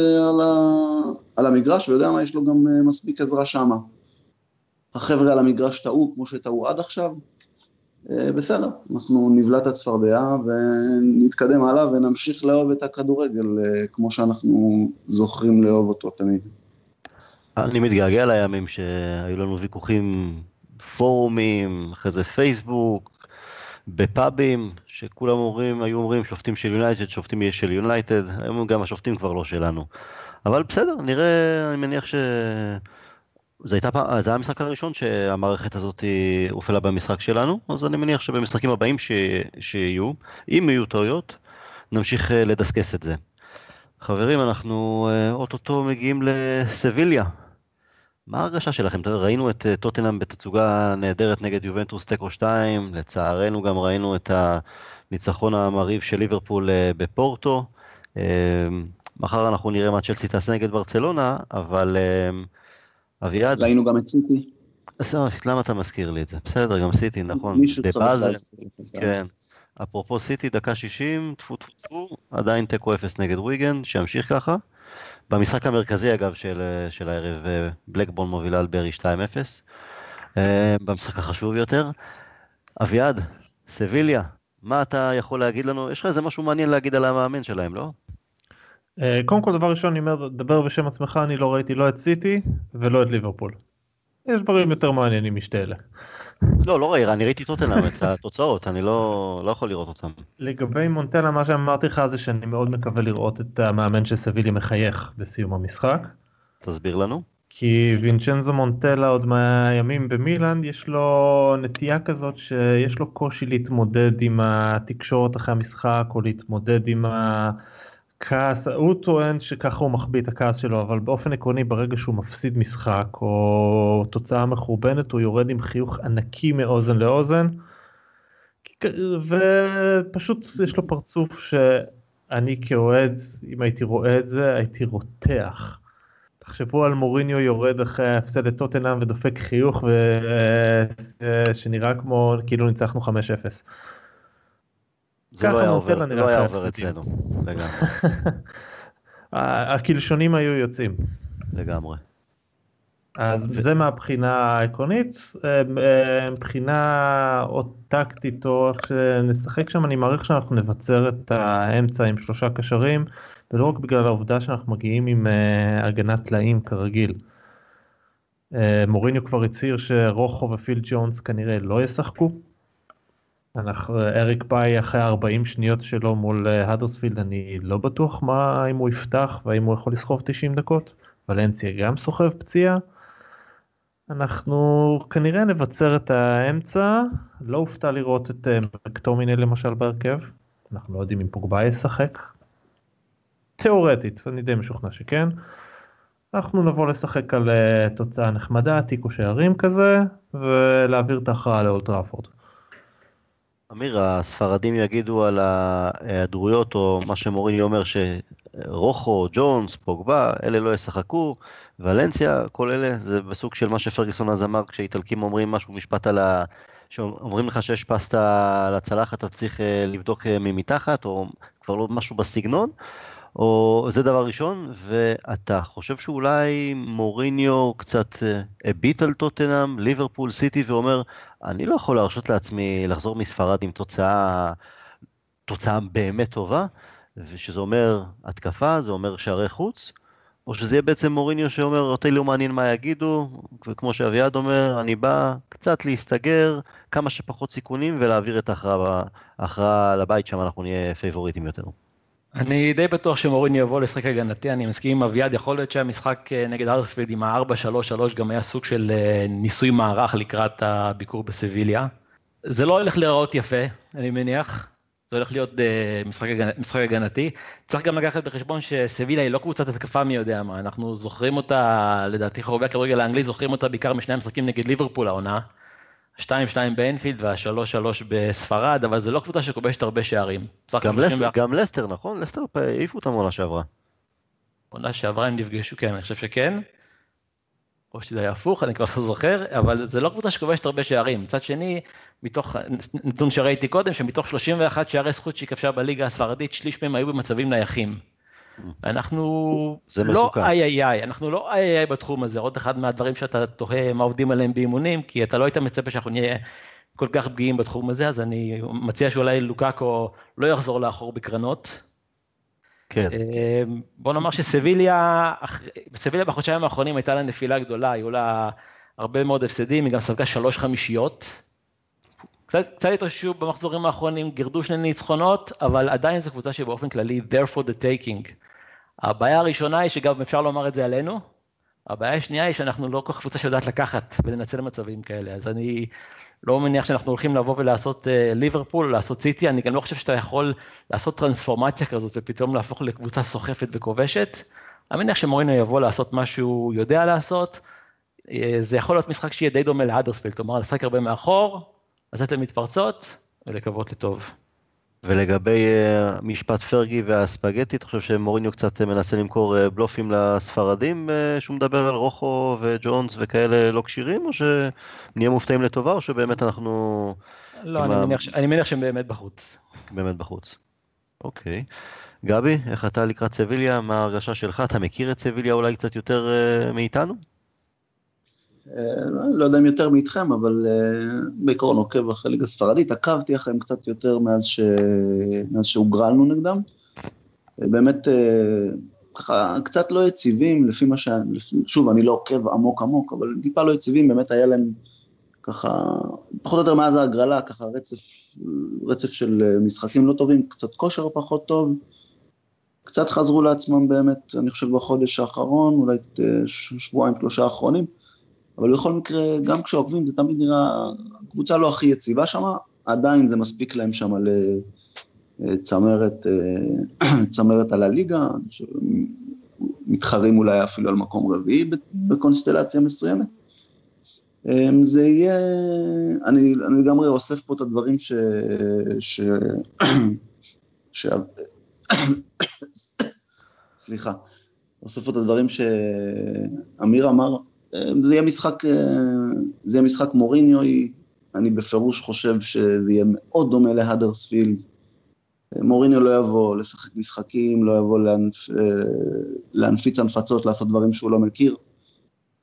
על המגרש, ויודע מה, יש לו גם מספיק עזרה שמה. החבר'ה על המגרש טעו, כמו שטעו עד עכשיו, בסדר, אנחנו נבלע את הצפרדיה ונתקדם הלאה ונמשיך לאהוב את הכדורגל כמו שאנחנו זוכרים לאהוב אותו תמיד. אני מתגעגע לימים שהיו לנו ויכוחים, פורומים, אחרי זה פייסבוק, בפאבים, שכולם היו אומרים שופטים של יונייטד, שופטים יש של יונייטד, היום גם השופטים כבר לא שלנו. אבל בסדר, נראה, אני מניח ש... זה היה המשחק הראשון שהמערכת הזאת הופעלה במשחק שלנו, אז אני מניח שבמשחקים הבאים שיהיו, אם יהיו טעויות, נמשיך לדסקס את זה. חברים, אנחנו אוטוטו מגיעים לסביליה. מה הרגשה שלכם? ראינו את טוטנהאם בתצוגה נהדרת נגד יובנטוס תיקו 2, לצערנו גם ראינו את הניצחון המרהיב של ליברפול בפורטו, מחר אנחנו נראה מה צ'לסי תעשה נגד ברצלונה, אבל אביעד... ראינו גם את סיטי. למה אתה מזכיר לי את זה? בסדר, גם סיטי, נכון. מישהו צריך להזכיר. כן. אפרופו סיטי, דקה 60, תפו, עדיין תיקו 0 נגד וויגן, שימשיך ככה. במשחק המרכזי, אגב, של הערב, בלקבון מובילה על ברי 2-0, במשחק החשוב יותר. אביעד, סביליה, מה אתה יכול להגיד לנו? יש לך איזה משהו מעניין להגיד על המאמן שלהם, לא? קודם כל, דבר ראשון, אני אומר, דבר בשם עצמך, אני לא ראיתי לא את סיטי ולא את ליברפול. יש דברים יותר מעניינים משתי אלה. לא ראיתי, אני ראיתי טוטנהאם, את התוצאות, אני לא יכול לראות אותם. לגבי מונטלה, מה שאמרתי לך זה שאני מאוד מקווה לראות את המאמן של סביליה מחייך בסיום המשחק. תסביר לנו. כי וינצ'נזו מונטלה עוד מהימים במילאן, יש לו נטייה כזאת שיש לו קושי להתמודד עם התקשורת אחרי המשחק, או להתמודד עם הכעס. הוא טוען שככה הוא מחביא את הכעס שלו, אבל באופן עקרוני ברגע שהוא מפסיד משחק או תוצאה מחורבנת, הוא יורד עם חיוך ענקי מאוזן לאוזן, ופשוט יש לו פרצוף שאני כאוהד, אם הייתי רואה את זה, הייתי רותח. תחשבו על מוריניו יורד אחרי הפסד לטוטנהאם ודופק חיוך שנראה כמו כאילו ניצחנו 5-0. זה לא היה עובר, לא היה עובר אצלנו, לגמרי. הקלשונים היו יוצאים. לגמרי. אז זה מהבחינה העקרונית, מבחינה או טקטית או שנשחק שם, אני מעריך שאנחנו נבצר את האמצע עם 3 קשרים, ולא רק בגלל העובדה שאנחנו מגיעים עם הגנת טלאים כרגיל. מוריניו כבר הצהיר שרוחו ופיל ג'ונס כנראה לא ישחקו. אריק ביי אחרי 40 שניות שלו מול הדרספילד, אני לא בטוח מה אם הוא יפתח והאם הוא יכול לסחוב 90 דקות. ולנסיה גם סוחב פציעה. אנחנו כנראה נבצר את האמצע, לא הופתע לראות את מקטומיני למשל בהרכב, אנחנו לא יודעים אם פוגבה ישחק. תיאורטית, אני די משוכנע שכן. אנחנו נבוא לשחק על תוצאה נחמדה, תיקו שערים כזה, ולהעביר את ההכרעה לאולד טראפורד. אמיר, הספרדים יגידו על ההיעדרויות, או מה שמוריני אומר, שרוחו, ג'ונס, פוגבה, אלה לא ישחקו, ולנסיה, כל אלה, זה בסוג של מה שפרגסון אז אמר, כשאיטלקים אומרים משהו, משפט על ה... שאומרים לך שיש פסטה לצלחת, אתה צריך לבדוק ממתחת, או כבר לא משהו בסגנון, או זה דבר ראשון, ואתה חושב שאולי מוריניו קצת הביט על טוטנהאם, ליברפול, סיטי, ואומר, אני לא יכול להרשות לעצמי לחזור מספרד עם תוצאה באמת טובה, ושזה אומר התקפה, זה אומר שערי חוץ, או שזה יהיה בעצם מוריניו שאומר, אותי לא מעניין מה יגידו, וכמו שאביעד אומר, אני בא קצת להסתגר, כמה שפחות סיכונים, ולהעביר את ההכרעה לבית, שם אנחנו נהיה פייבוריטים יותר. אני די בטוח שמוריניו יבוא לשחק הגנתי, אני מסכים עם אביעד, יכול להיות שהמשחק נגד הארספילד עם ה-4-3-3 גם היה סוג של ניסוי מערך לקראת הביקור בסביליה. זה לא הולך להיראות יפה, אני מניח, זה הולך להיות משחק הגנתי. צריך גם לקחת בחשבון שסביליה היא לא קבוצת התקפה מי יודע מה, אנחנו זוכרים אותה, לדעתי חורבי הכדורגל האנגלי זוכרים אותה בעיקר משני המשחקים נגד ליברפול העונה, 2-2 באנפילד וה-3-3 בספרד, אבל זה לא קבוצה שכובשת הרבה שערים. גם לסטר, נכון? לסטר העיפו אותם עונה שעברה. עונה שעברה הם נפגשו, כן, אני חושב שכן. או שזה היה הפוך, אני כבר לא זוכר, אבל זה לא קבוצה שכובשת הרבה שערים. מצד שני, מתוך נתון שראיתי קודם, שמתוך 31 שערי זכות שכבשה בליגה הספרדית, שליש מהם היו במצבים נייחים. אנחנו לא איי-איי, אנחנו לא איי-איי בתחום הזה, עוד אחד מהדברים שאתה תוהה מה עובדים עליהם באימונים, כי אתה לא היית מצפה שאנחנו נהיה כל כך פגיעים בתחום הזה, אז אני מציע שאולי לוקאקו לא יחזור לאחור בקרנות. כן. בוא נאמר שסביליה, בחודשיים האחרונים הייתה לה נפילה גדולה, היו לה הרבה מאוד הפסדים, היא גם ספגה 3 חמישיות, קצת התאוששו במחזורים האחרונים, גרדו 2 ניצחונות, אבל עדיין זו קבוצה שבאופן כללי, there for the taking. הבעיה הראשונה היא שגם אפשר לומר את זה עלינו, הבעיה השנייה היא שאנחנו לא כל קבוצה שיודעת לקחת ולנצל מצבים כאלה, אז אני לא מניח שאנחנו הולכים לבוא ולעשות ליברפול, לעשות סיטי, אני גם לא חושב שאתה יכול לעשות טרנספורמציה כזאת, ופתאום להפוך לקבוצה סוחפת וכובשת, אני מניח שמורינו יבוא לעשות מה שהוא יודע לעשות, זה יכול להיות משחק שיהיה די דומה להדרספילד, כלומר, לשחק הרבה מאחור, אז אתם מתפרצות, ולקוות לטוב. ולגבי משפט פרגי והספגטי, אתה חושב שמוריניו קצת מנסה למכור בלופים לספרדים, שהוא מדבר על רוחו וג'ונס וכאלה לא קשירים, או שנהיה מופתעים לטובה, או שבאמת אנחנו... לא, אני מניח שהם באמת בחוץ. באמת בחוץ. אוקיי. גבי, איך אתה לקראת סביליה? מה ההרגשה שלך? אתה מכיר את סביליה אולי קצת יותר מאיתנו? לא יודע אם יותר מאיתכם, אבל בעיקרון עוקב אחרי ליגה הספרדית, עקבתי אחריהם קצת יותר מאז שהוגרלנו נגדם, באמת ככה קצת לא יציבים, לפי מה ש... שוב, אני לא עוקב עמוק עמוק, אבל טיפה לא יציבים, באמת היה להם ככה, פחות או יותר מאז ההגרלה, ככה רצף של משחקים לא טובים, קצת כושר פחות טוב, קצת חזרו לעצמם באמת, אני חושב בחודש האחרון, אולי שבועיים, שלושה האחרונים, אבל בכל מקרה, גם כשעוקבים, זה תמיד נראה, הקבוצה לא הכי יציבה שם, עדיין זה מספיק להם שם לצמרת על הליגה, שמתחרים אולי אפילו על מקום רביעי בקונסטלציה מסוימת. זה יהיה, אני גם אוסף פה את הדברים סליחה, אוסף פה את הדברים שאמיר אמר, זה יהיה משחק מוריניו, אני בפירוש חושב שזה יהיה מאוד דומה להדרספילד, מוריניו לא יבוא לשחק משחקים, לא יבוא להנפיץ הנפצות, לעשות דברים שהוא לא מכיר,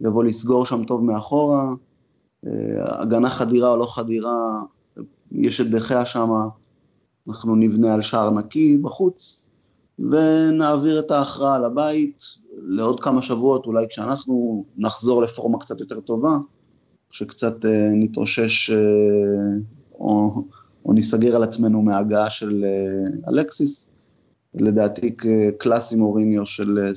יבוא לסגור שם טוב מאחורה, הגנה חדירה או לא חדירה, יש את דחיה שם, אנחנו נבנה על שער נקי בחוץ, ונעביר את ההכרעה לבית, לעוד כמה שבועות, אולי כשאנחנו נחזור לפורמה קצת יותר טובה, שקצת נתאושש או נסגר על עצמנו מההגעה של אלקסיס, לדעתי קלאסי מוריניו של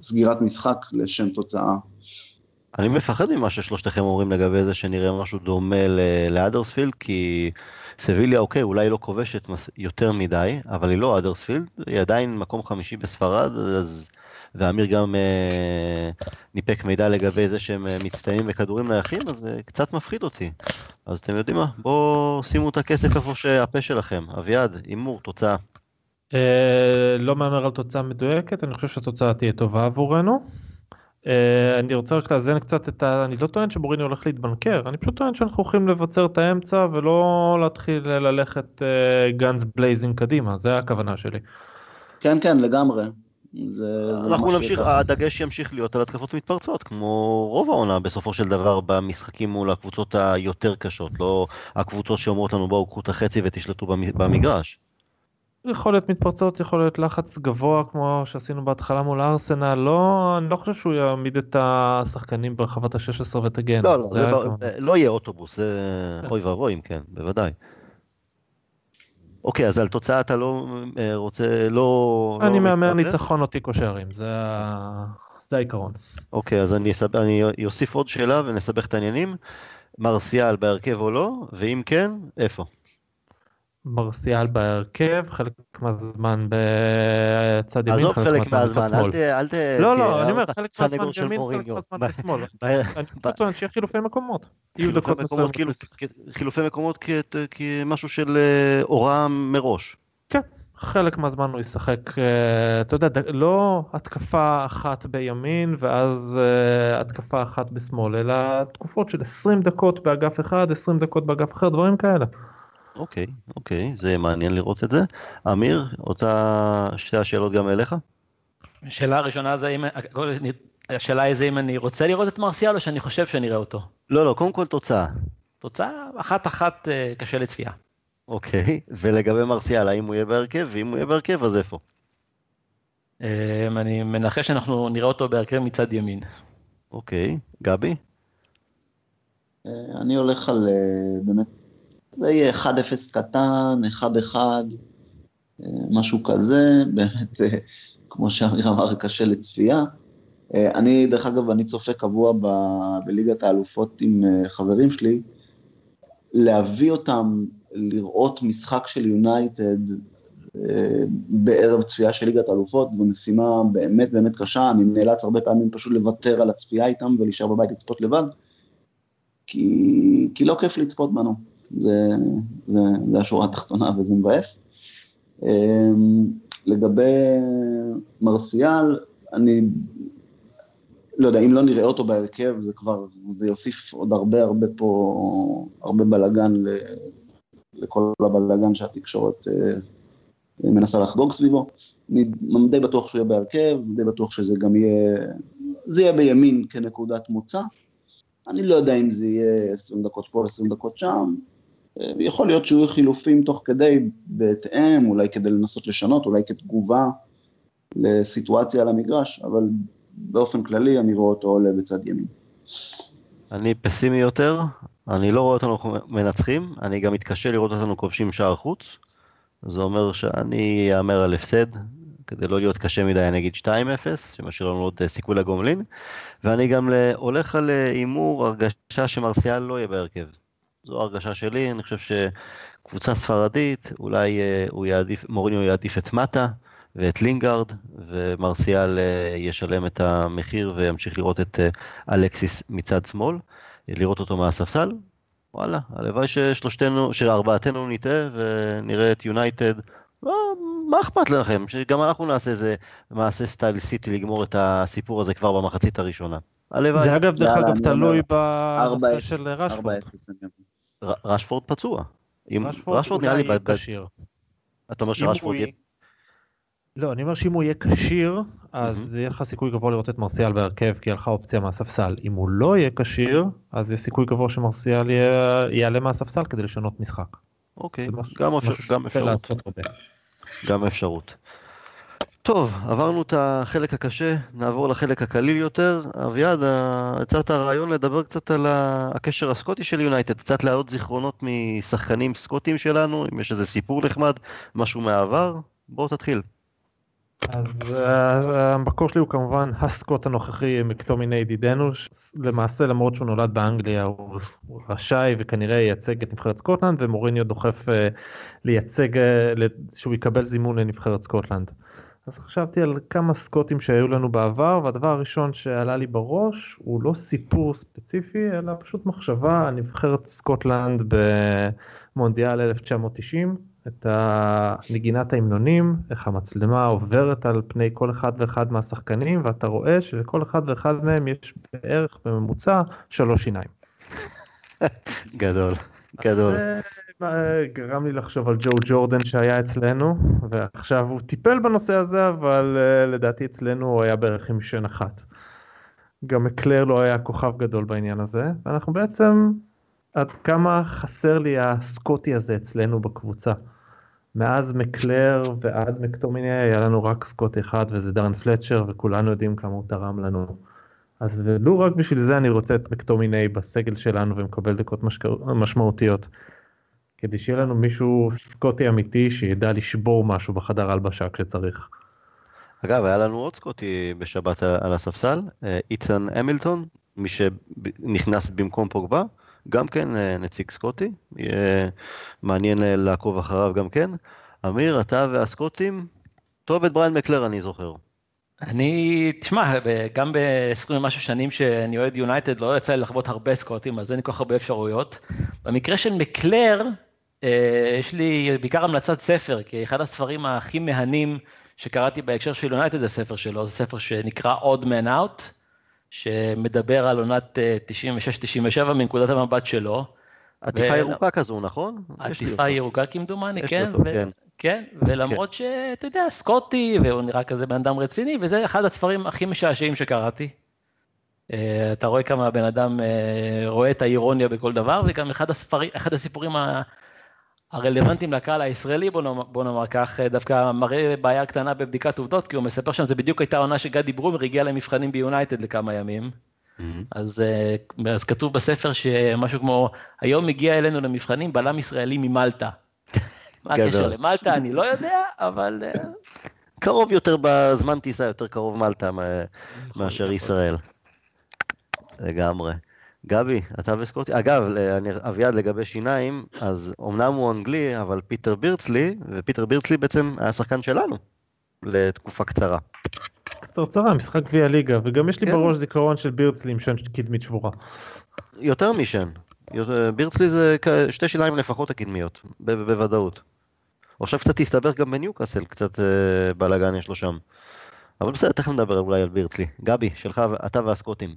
סגירת משחק לשם תוצאה. אני מפחד ממה ששלושתכם אומרים לגבי זה, שנראה משהו דומה להדרספילד, כי סביליה, אוקיי, אולי לא כובשת יותר מדי, אבל היא לא אדרספילד, היא עדיין מקום חמישי בספרד, אז, ואמיר גם ניפק מידע לגבי זה שהם מצטיינים בכדורים נייחים, אז זה קצת מפחיד אותי. אז אתם יודעים מה, בואו שימו את הכסף איפה שהפה שלכם. אביעד, אימור, תוצאה. לא מאמר על תוצאה מדויקת, אני חושב שהתוצאה תהיה טובה עבורנו. אני רוצה רק לאזן קצת את ה... אני לא טוען שמוריניו הולך להתבנקר, אני פשוט טוען שאנחנו הולכים לבצר את האמצע ולא להתחיל ללכת גאנס בלייזינג קדימה, זה הכוונה שלי. כן, כן, לגמרי. אנחנו נמשיך, הדגש ימשיך להיות על התקפות מתפרצות, כמו רוב העונה בסופו של דבר במשחקים מול הקבוצות היותר קשות, לא הקבוצות שאומרות לנו בואו קחו את החצי ותשלטו במגרש. יכול להיות מתפרצות, יכול להיות לחץ גבוה, כמו שעשינו בהתחלה מול הארסנל, לא, אני לא חושב שהוא יעמיד את השחקנים ברחבת ה-16 ותגן. לא, לא יהיה אוטובוס, זה אוי ורואים, כן, בוודאי. אוקיי, אז על תוצאה אתה לא רוצה, לא... אני מאמר ניצחון אותי כושרים, זה העיקרון. אוקיי, אז אני אוסיף עוד שאלה ונסבך את העניינים, מרסיאל בהרכב או לא, ואם כן, איפה? מרסיאל בהרכב, חלק מהזמן בצד ימין. עזוב חלק מהזמן, אל ת... לא, אני אומר, חלק מהזמן ימין, חלק מהזמן בשמאל. אני פשוט טוען שיהיה חילופי מקומות. חילופי מקומות כמשהו של הוראה מראש. כן, חלק מהזמן הוא ישחק, אתה יודע, לא התקפה אחת בימין ואז התקפה אחת בשמאל, אלא תקופות של 20 דקות באגף אחד, 20 דקות באגף אחר, דברים כאלה. אוקיי, זה מעניין לראות את זה. אמיר, אותה שתי השאלות גם אליך? השאלה הראשונה זה אם, השאלה היא זה אם אני רוצה לראות את מרסיאל או שאני חושב שנראה אותו? לא, קודם כל תוצאה. תוצאה אחת קשה לצפייה. אוקיי, ולגבי מרסיאל, האם הוא יהיה בהרכב? ואם הוא יהיה בהרכב, אז איפה? אני מנחש שאנחנו נראה אותו בהרכב מצד ימין. אוקיי, גבי? אני הולך על באמת, זה יהיה 1-0 קטן, 1-1, משהו כזה, באמת, כמו שאמיר אמר, קשה לצפייה, אני, דרך אגב, אני צופה קבוע בליגת האלופות עם חברים שלי, להביא אותם לראות משחק של יונייטד בערב צפייה של ליגת האלופות, זו משימה באמת באמת קשה, אני נאלץ הרבה פעמים פשוט לוותר על הצפייה איתם ולהישאר בבית לצפות לבד, כי לא כיף לצפות בנו, זה השורה התחתונה וזה מבאס. לגבי מרסיאל, אני לא יודע, אם לא נראה אותו בהרכב, זה כבר, זה יוסיף עוד הרבה פה, הרבה בלגן לכל הבלגן שהתקשורת מנסה לחגוג סביבו. אני די בטוח שהוא יהיה בהרכב, די בטוח שזה גם יהיה, זה יהיה בימין כנקודת מוצא. אני לא יודע אם זה יהיה 20 דקות פה, 20 דקות שם. יכול להיות שיהיו חילופים תוך כדי בהתאם, אולי כדי לנסות לשנות, אולי כתגובה לסיטואציה על המגרש, אבל באופן כללי אני רואה אותו עולה בצד ימין. אני פסימי יותר, אני לא רואה אותנו מנצחים, אני גם מתקשה לראות אותנו כובשים שער חוץ, זה אומר שאני אאמר על הפסד, כדי לא להיות קשה מדי, אני אגיד 2-0, שמשאיר לנו עוד סיכוי לגומלין, ואני גם הולך על אימור הרגשה שמרסיאל לא יהיה בהרכב. זו הרגשה שלי, אני חושב שקבוצה ספרדית, אולי מוריניו יעדיף את מטה, ואת לינגארד, ומרסיאל ישלם את המחיר, וימשיך לראות את אלקסיס מצד שמאל, לראות אותו מהספסל, וואלה, הלוואי שארבעתנו ניטה, ונראה את יונייטד, מה אכפת לכם? שגם אנחנו נעשה איזה מעשה סטייל סיטי, לגמור את הסיפור הזה כבר במחצית הראשונה. הלוואי. זה אגב, דרך אגב, תלוי בנושא של רשפורד. רשפורד פצוע. רשפורד נראה לי בקשיר. אתה אומר שרשפורד יהיה... לא, אני אומר שאם הוא יהיה קשיר, אז יהיה לך סיכוי גבוה לראות את מרסיאל בהרכב, כי הלכה אופציה מהספסל. אם הוא לא יהיה קשיר, אז יש סיכוי גבוה שמרסיאל יעלה מהספסל כדי לשנות משחק. אוקיי, גם אפשרות. טוב, עברנו את החלק הקשה, נעבור לחלק הקליל יותר. אביעד, הצעת הרעיון לדבר קצת על הקשר הסקוטי של יונייטד, קצת להעלות זיכרונות משחקנים סקוטים שלנו, אם יש איזה סיפור נחמד, משהו מהעבר, בואו תתחיל. אז המקור שלי הוא כמובן הסקוט הנוכחי מקטומיני ידידנו, למעשה למרות שהוא נולד באנגליה הוא רשאי וכנראה ייצג את נבחרת סקוטלנד, ומוריניו דוחף לייצג, שהוא יקבל זימון לנבחרת סקוטלנד. אז חשבתי על כמה סקוטים שהיו לנו בעבר, והדבר הראשון שעלה לי בראש הוא לא סיפור ספציפי, אלא פשוט מחשבה על נבחרת סקוטלנד במונדיאל 1990, את נגינת ההמנונים, איך המצלמה עוברת על פני כל אחד ואחד מהשחקנים, ואתה רואה שלכל אחד ואחד מהם יש בערך בממוצע 3 שיניים. גדול, גדול. גרם לי לחשוב על ג'ו ג'ורדן שהיה אצלנו, ועכשיו הוא טיפל בנושא הזה, אבל לדעתי אצלנו הוא היה בערך עם שן אחת. גם מקלר לא היה כוכב גדול בעניין הזה, ואנחנו בעצם, עד כמה חסר לי הסקוטי הזה אצלנו בקבוצה. מאז מקלר ועד מקטומיני היה לנו רק סקוט אחד, וזה דרן פלצ'ר, וכולנו יודעים כמה הוא תרם לנו. אז ולא רק בשביל זה אני רוצה את מקטומיני בסגל שלנו, ומקבל דקות משמעותיות. כדי שיהיה לנו מישהו סקוטי אמיתי שידע לשבור משהו בחדר הלבשה כשצריך. אגב, היה לנו עוד סקוטי בשבת על הספסל, איתן המילטון, מי שנכנס במקום פוגבה, גם כן נציג סקוטי, יהיה מעניין לעקוב אחריו גם כן. אמיר, אתה והסקוטים, טוב את בריין מקלר אני זוכר. אני, תשמע, גם ב-20 משהו שנים שאני אוהד יונייטד, לא יצא לי לחוות הרבה סקוטים, אז אין כל כך הרבה אפשרויות. במקרה של מקלר, יש לי בעיקר המלצת ספר, כי אחד הספרים הכי מהנים שקראתי בהקשר של יונייטד, הספר שלו, זה ספר שנקרא Odd Man Out, שמדבר על עונת 96-97 מנקודת המבט שלו. עטיפה ירוקה כזו, נכון? עטיפה ירוקה כמדומני, כן. כן, ולמרות שאתה יודע, סקוטי, והוא נראה כזה בן אדם רציני, וזה אחד הספרים הכי משעשעים שקראתי. אתה רואה כמה הבן אדם רואה את האירוניה בכל דבר, וגם אחד הסיפורים הרלוונטיים לקהל הישראלי, בוא נאמר כך, דווקא מראה בעיה קטנה בבדיקת עובדות, כי הוא מספר שם, זה בדיוק הייתה עונה שגדי ברומר הגיע למבחנים ביונייטד לכמה ימים, אז כתוב בספר שמשהו כמו, היום הגיע אלינו למבחנים בלם ישראלי ממלטה. מה הקשר למלטה, אני לא יודע, אבל קרוב יותר בזמן טיסה, יותר קרוב מלטה מאשר ישראל. לגמרי. גבי, אתה וסקוטי, אגב, אביעד לגבי שיניים, אז אמנם הוא אנגלי, אבל פיטר בירצלי, ופיטר בירצלי בעצם היה שחקן שלנו, לתקופה קצרה. קצרצרה, משחק גביע ליגה, וגם יש לי בראש זיכרון של בירצלי עם שן קדמית שבורה. יותר משן. בירצלי זה שתי שיניים לפחות הקדמיות, בוודאות. עכשיו קצת הסתבר גם בניוקאסל, קצת בלאגן יש לו שם. אבל בסדר, תכף נדבר אולי על בירצלי. גבי, שלך, אתה והסקוטים.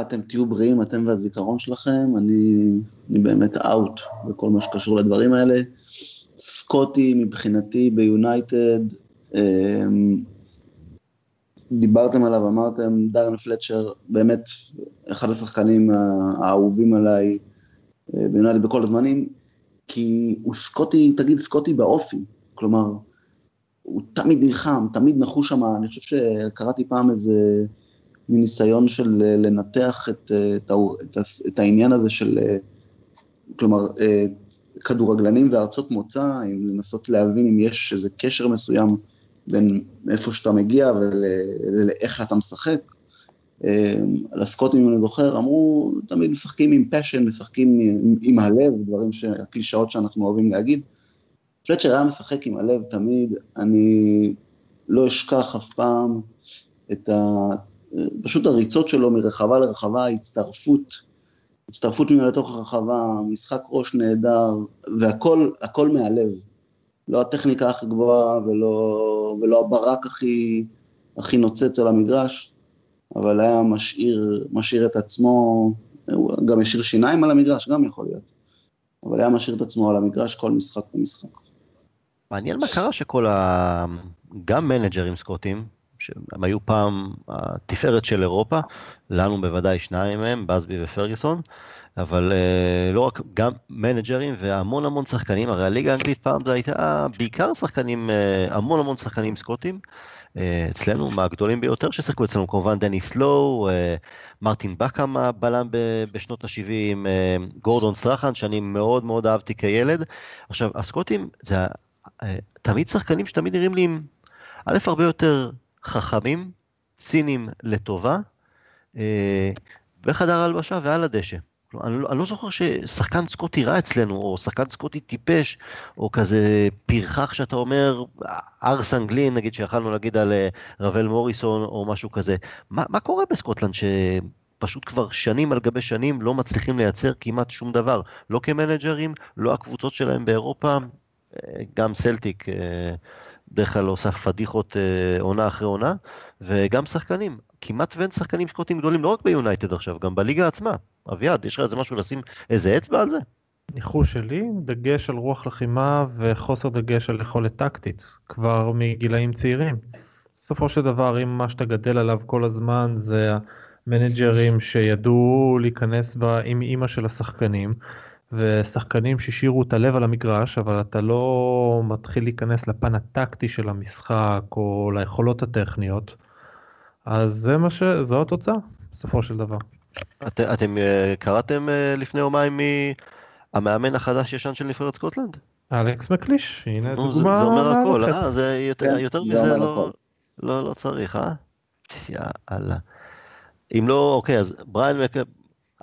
אתם תהיו בריאים, אתם והזיכרון שלכם, אני באמת אאוט בכל מה שקשור לדברים האלה. סקוטי מבחינתי ביונייטד, דיברתם עליו, אמרתם, דארן פלצ'ר, באמת אחד השחקנים האהובים עליי ביונייטד בכל הזמנים, כי הוא סקוטי, תגיד סקוטי באופי, כלומר, הוא תמיד נלחם, תמיד נחוש שם, אני חושב שקראתי פעם איזה... מניסיון של לנתח את העניין הזה של, כלומר, כדורגלנים וארצות מוצא, לנסות להבין אם יש איזה קשר מסוים בין איפה שאתה מגיע ולאיך אתה משחק. לסקוטים, אם אני זוכר, אמרו, תמיד משחקים עם פשן, משחקים עם הלב, דברים שהקלישאות שאנחנו אוהבים להגיד. פלצ'ר היה משחק עם הלב תמיד, אני לא אשכח אף פעם את פשוט הריצות שלו מרחבה לרחבה, הצטרפות ממנו לתוך הרחבה, משחק ראש נהדר, והכל מהלב. לא הטכניקה הכי גבוהה, ולא הברק הכי נוצץ על המגרש, אבל היה משאיר את עצמו, גם השאיר שיניים על המגרש, גם יכול להיות, אבל היה משאיר את עצמו על המגרש, כל משחק ומשחק. מעניין מה קרה שכל גם מנג'רים סקוטים, שהם היו פעם התפארת של אירופה, לנו בוודאי שניים מהם, בסבי ופרגסון, אבל לא רק, גם מנג'רים והמון המון שחקנים, הרי הליגה האנגלית פעם זה הייתה בעיקר שחקנים, המון המון שחקנים סקוטים, אצלנו מהגדולים ביותר ששחקו אצלנו, כמובן דניס לואו, מרטין בקאם בלם בשנות ה-70, גורדון סטראחן, שאני מאוד מאוד אהבתי כילד. עכשיו, הסקוטים זה תמיד שחקנים שתמיד נראים לי עם א' הרבה יותר חכמים, צינים לטובה, בחדר הלבשה ועל הדשא. אני לא זוכר ששחקן סקוטי רע אצלנו, או שחקן סקוטי טיפש, או כזה פרחח שאתה אומר, ארס אנגלין, נגיד שיכלנו להגיד על רבל מוריסון, או משהו כזה. מה קורה בסקוטלנד שפשוט כבר שנים על גבי שנים לא מצליחים לייצר כמעט שום דבר? לא כמנג'רים, לא הקבוצות שלהם באירופה, גם סלטיק, בדרך כלל עושה פדיחות עונה אחרי עונה, וגם שחקנים, כמעט ואין שחקנים סקוטים גדולים, לא רק ביונייטד עכשיו, גם בליגה עצמה. אביעד, יש לך איזה משהו לשים איזה אצבע על זה? ניחוש שלי, דגש על רוח לחימה וחוסר דגש על יכולת טקטית, כבר מגילאים צעירים. בסופו של דבר, אם מה שאתה גדל עליו כל הזמן, זה המנג'רים שידעו להיכנס עם אימא של השחקנים, ושחקנים ששירו את הלב על המגרש, אבל אתה לא מתחיל להיכנס לפן הטקטי של המשחק, או ליכולות הטכניות, אז זו התוצאה, בסופו של דבר. אתם קראתם לפני יומיים המאמן החדש ישן של נבחרת סקוטלנד? אלכס מקליש, הנה דוגמה. זה אומר הכל, זה יותר מזה לא צריך, אה? יאללה. אם לא, אוקיי, אז בריין מקליש,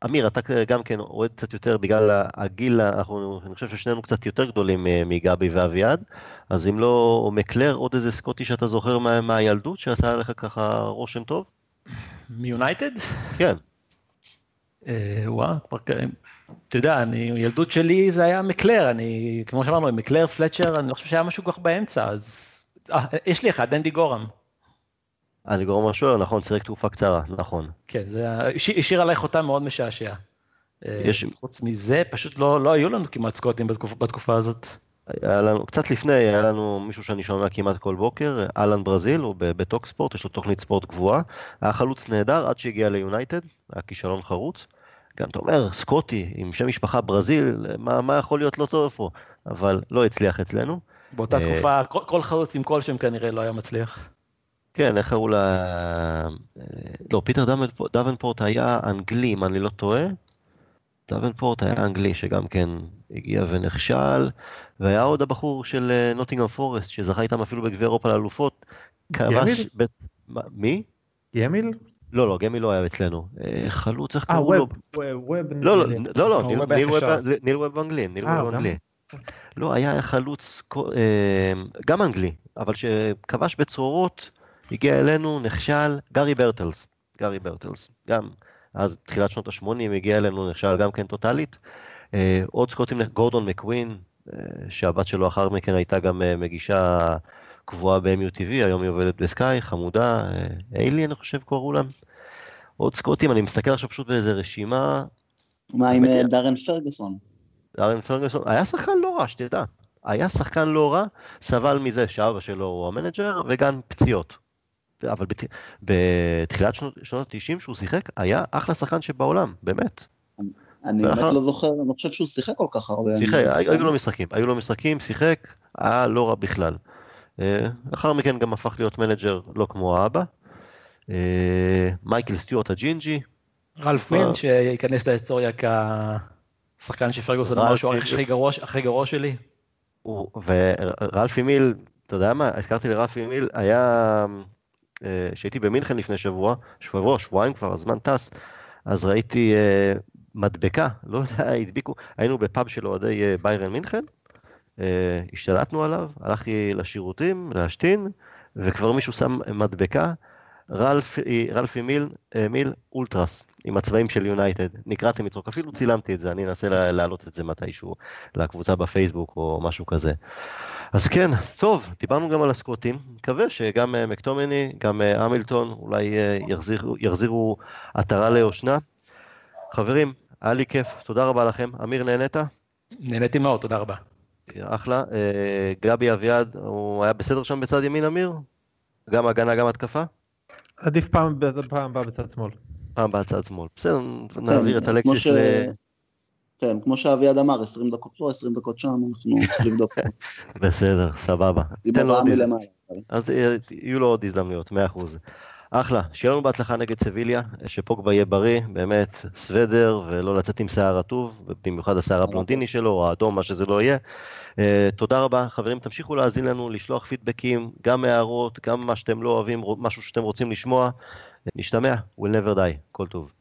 אמיר, אתה גם כן רואה קצת יותר בגלל הגיל, אני חושב ששנינו קצת יותר גדולים מגבי ואביעד, אז אם לא מקלר עוד איזה סקוטי שאתה זוכר מהילדות, שעשה לך ככה רושם טוב? מיונייטד? כן. וואה, כבר קיים. אתה יודע, ילדות שלי זה היה מקלר, כמו שאמרנו, מקלר, פלצ'ר, אני לא חושב שהיה משהו כך באמצע, אז יש לי אחד, אנדי גורם. אני גורם משוער, נכון, צריך תקופה קצרה, נכון. כן, זה השאיר עלייך אותה מאוד משעשע. חוץ מזה, פשוט לא היו לנו כמעט סקוטים בתקופה הזאת. קצת לפני, היה לנו מישהו שאני שומע כמעט כל בוקר, אלן ברזיל, הוא בטוק ספורט, יש לו תוכנית ספורט גבוהה, היה חלוץ נהדר עד שהגיע ליונייטד, היה כישלון חרוץ, גם אתה אומר, סקוטי, עם שם משפחה ברזיל, מה יכול להיות לא טוב פה? אבל לא הצליח אצלנו. באותה תקופה, כל חרוץ עם כל שם כנראה לא היה מצליח. כן, איך קראו לה... לא, פיטר דוונפורט היה אנגלי, אם אני לא טועה, טאבנפורט היה אנגלי שגם כן הגיע ונכשל, והיה עוד הבחור של נוטינגהאם פורסט, שזכה איתם אפילו בגביע אירופה לאלופות. גמיל? מי? גמיל? לא, לא, גמיל לא היה אצלנו. חלוץ, איך קראו לו? ווב. לא, לא, ניל ווב אנגלי, ניל ווב אנגלי. לא, היה חלוץ גם אנגלי, אבל שכבש בצרורות, הגיע אלינו, נכשל, גארי ברטלס, גם אז תחילת שנות ה-80 הגיע אלינו, נכשל גם כן טוטלית. עוד סקוטים, גורדון מקווין, שהבת שלו אחר מכן הייתה גם מגישה קבועה ב-MUTV, היום היא עובדת בסקאי, חמודה, איילי אני חושב קוראו להם. עוד סקוטים, אני מסתכל עכשיו פשוט באיזה רשימה. מה עם דארן פרגוסון? דארן פרגוסון, היה שחקן לא רע, שתדע. היה שחקן לא רע, סבל מזה שאבא שלו הוא המנג'ר, וגם פציעות. אבל בתחילת שנות ה-90 שהוא שיחק, היה אחלה שחקן שבעולם, באמת. אני באמת לא זוכר, אני חושב שהוא שיחק כל כך הרבה. שיחק, היו לו משחקים, שיחק, היה לא רע בכלל. אחר מכן גם הפך להיות מנג'ר לא כמו האבא. מייקל סטיוארט הג'ינג'י. רלף מין שייכנס להיסטוריה כשחקן שפרגוסון אמר שהוא אחרי גרוע שלי. ורלפי מיל, אתה יודע מה, הזכרתי לרלפי מיל, היה... שהייתי במינכן לפני שבועיים כבר, הזמן טס, אז ראיתי מדבקה, לא יודע, הדביקו, היינו בפאב של אוהדי ביירן מינכן, השתלטנו עליו, הלכתי לשירותים, להשתין, וכבר מישהו שם מדבקה, רלפי מיל אולטרס, עם הצבעים של יונייטד, נקראתי מצחוק, אפילו צילמתי את זה, אני אנסה להעלות את זה מתישהו, לקבוצה בפייסבוק או משהו כזה. אז כן, טוב, דיברנו גם על הסקוטים, מקווה שגם מקטומני, גם המילטון, אולי יחזירו עטרה ליושנה. חברים, היה לי כיף, תודה רבה לכם. אמיר, נהנית? נהניתי מאוד, תודה רבה. אחלה, גבי אביעד, הוא היה בסדר שם בצד ימין, אמיר? גם הגנה, גם התקפה? עדיף פעם בא בצד שמאל. פעם בצד שמאל, בסדר, נעביר את אלכסיס ל... כן, כמו שאביעד אמר, 20 דקות פה, 20 דקות שם, אנחנו צריכים לבדוק. בסדר, סבבה. אז יהיו לו עוד הזדמנויות, 100%. אחלה, שיהיה לנו בהצלחה נגד סביליה, שפוגבה יהיה בריא, באמת, סוודר, ולא לצאת עם שיער רטוב, במיוחד השיער הבלונדיני שלו, או האדום, מה שזה לא יהיה. תודה רבה, חברים, תמשיכו להאזין לנו, לשלוח פידבקים, גם הערות, גם מה שאתם לא אוהבים, משהו שאתם רוצים לשמוע. נשתמע, we'll never die, כל טוב.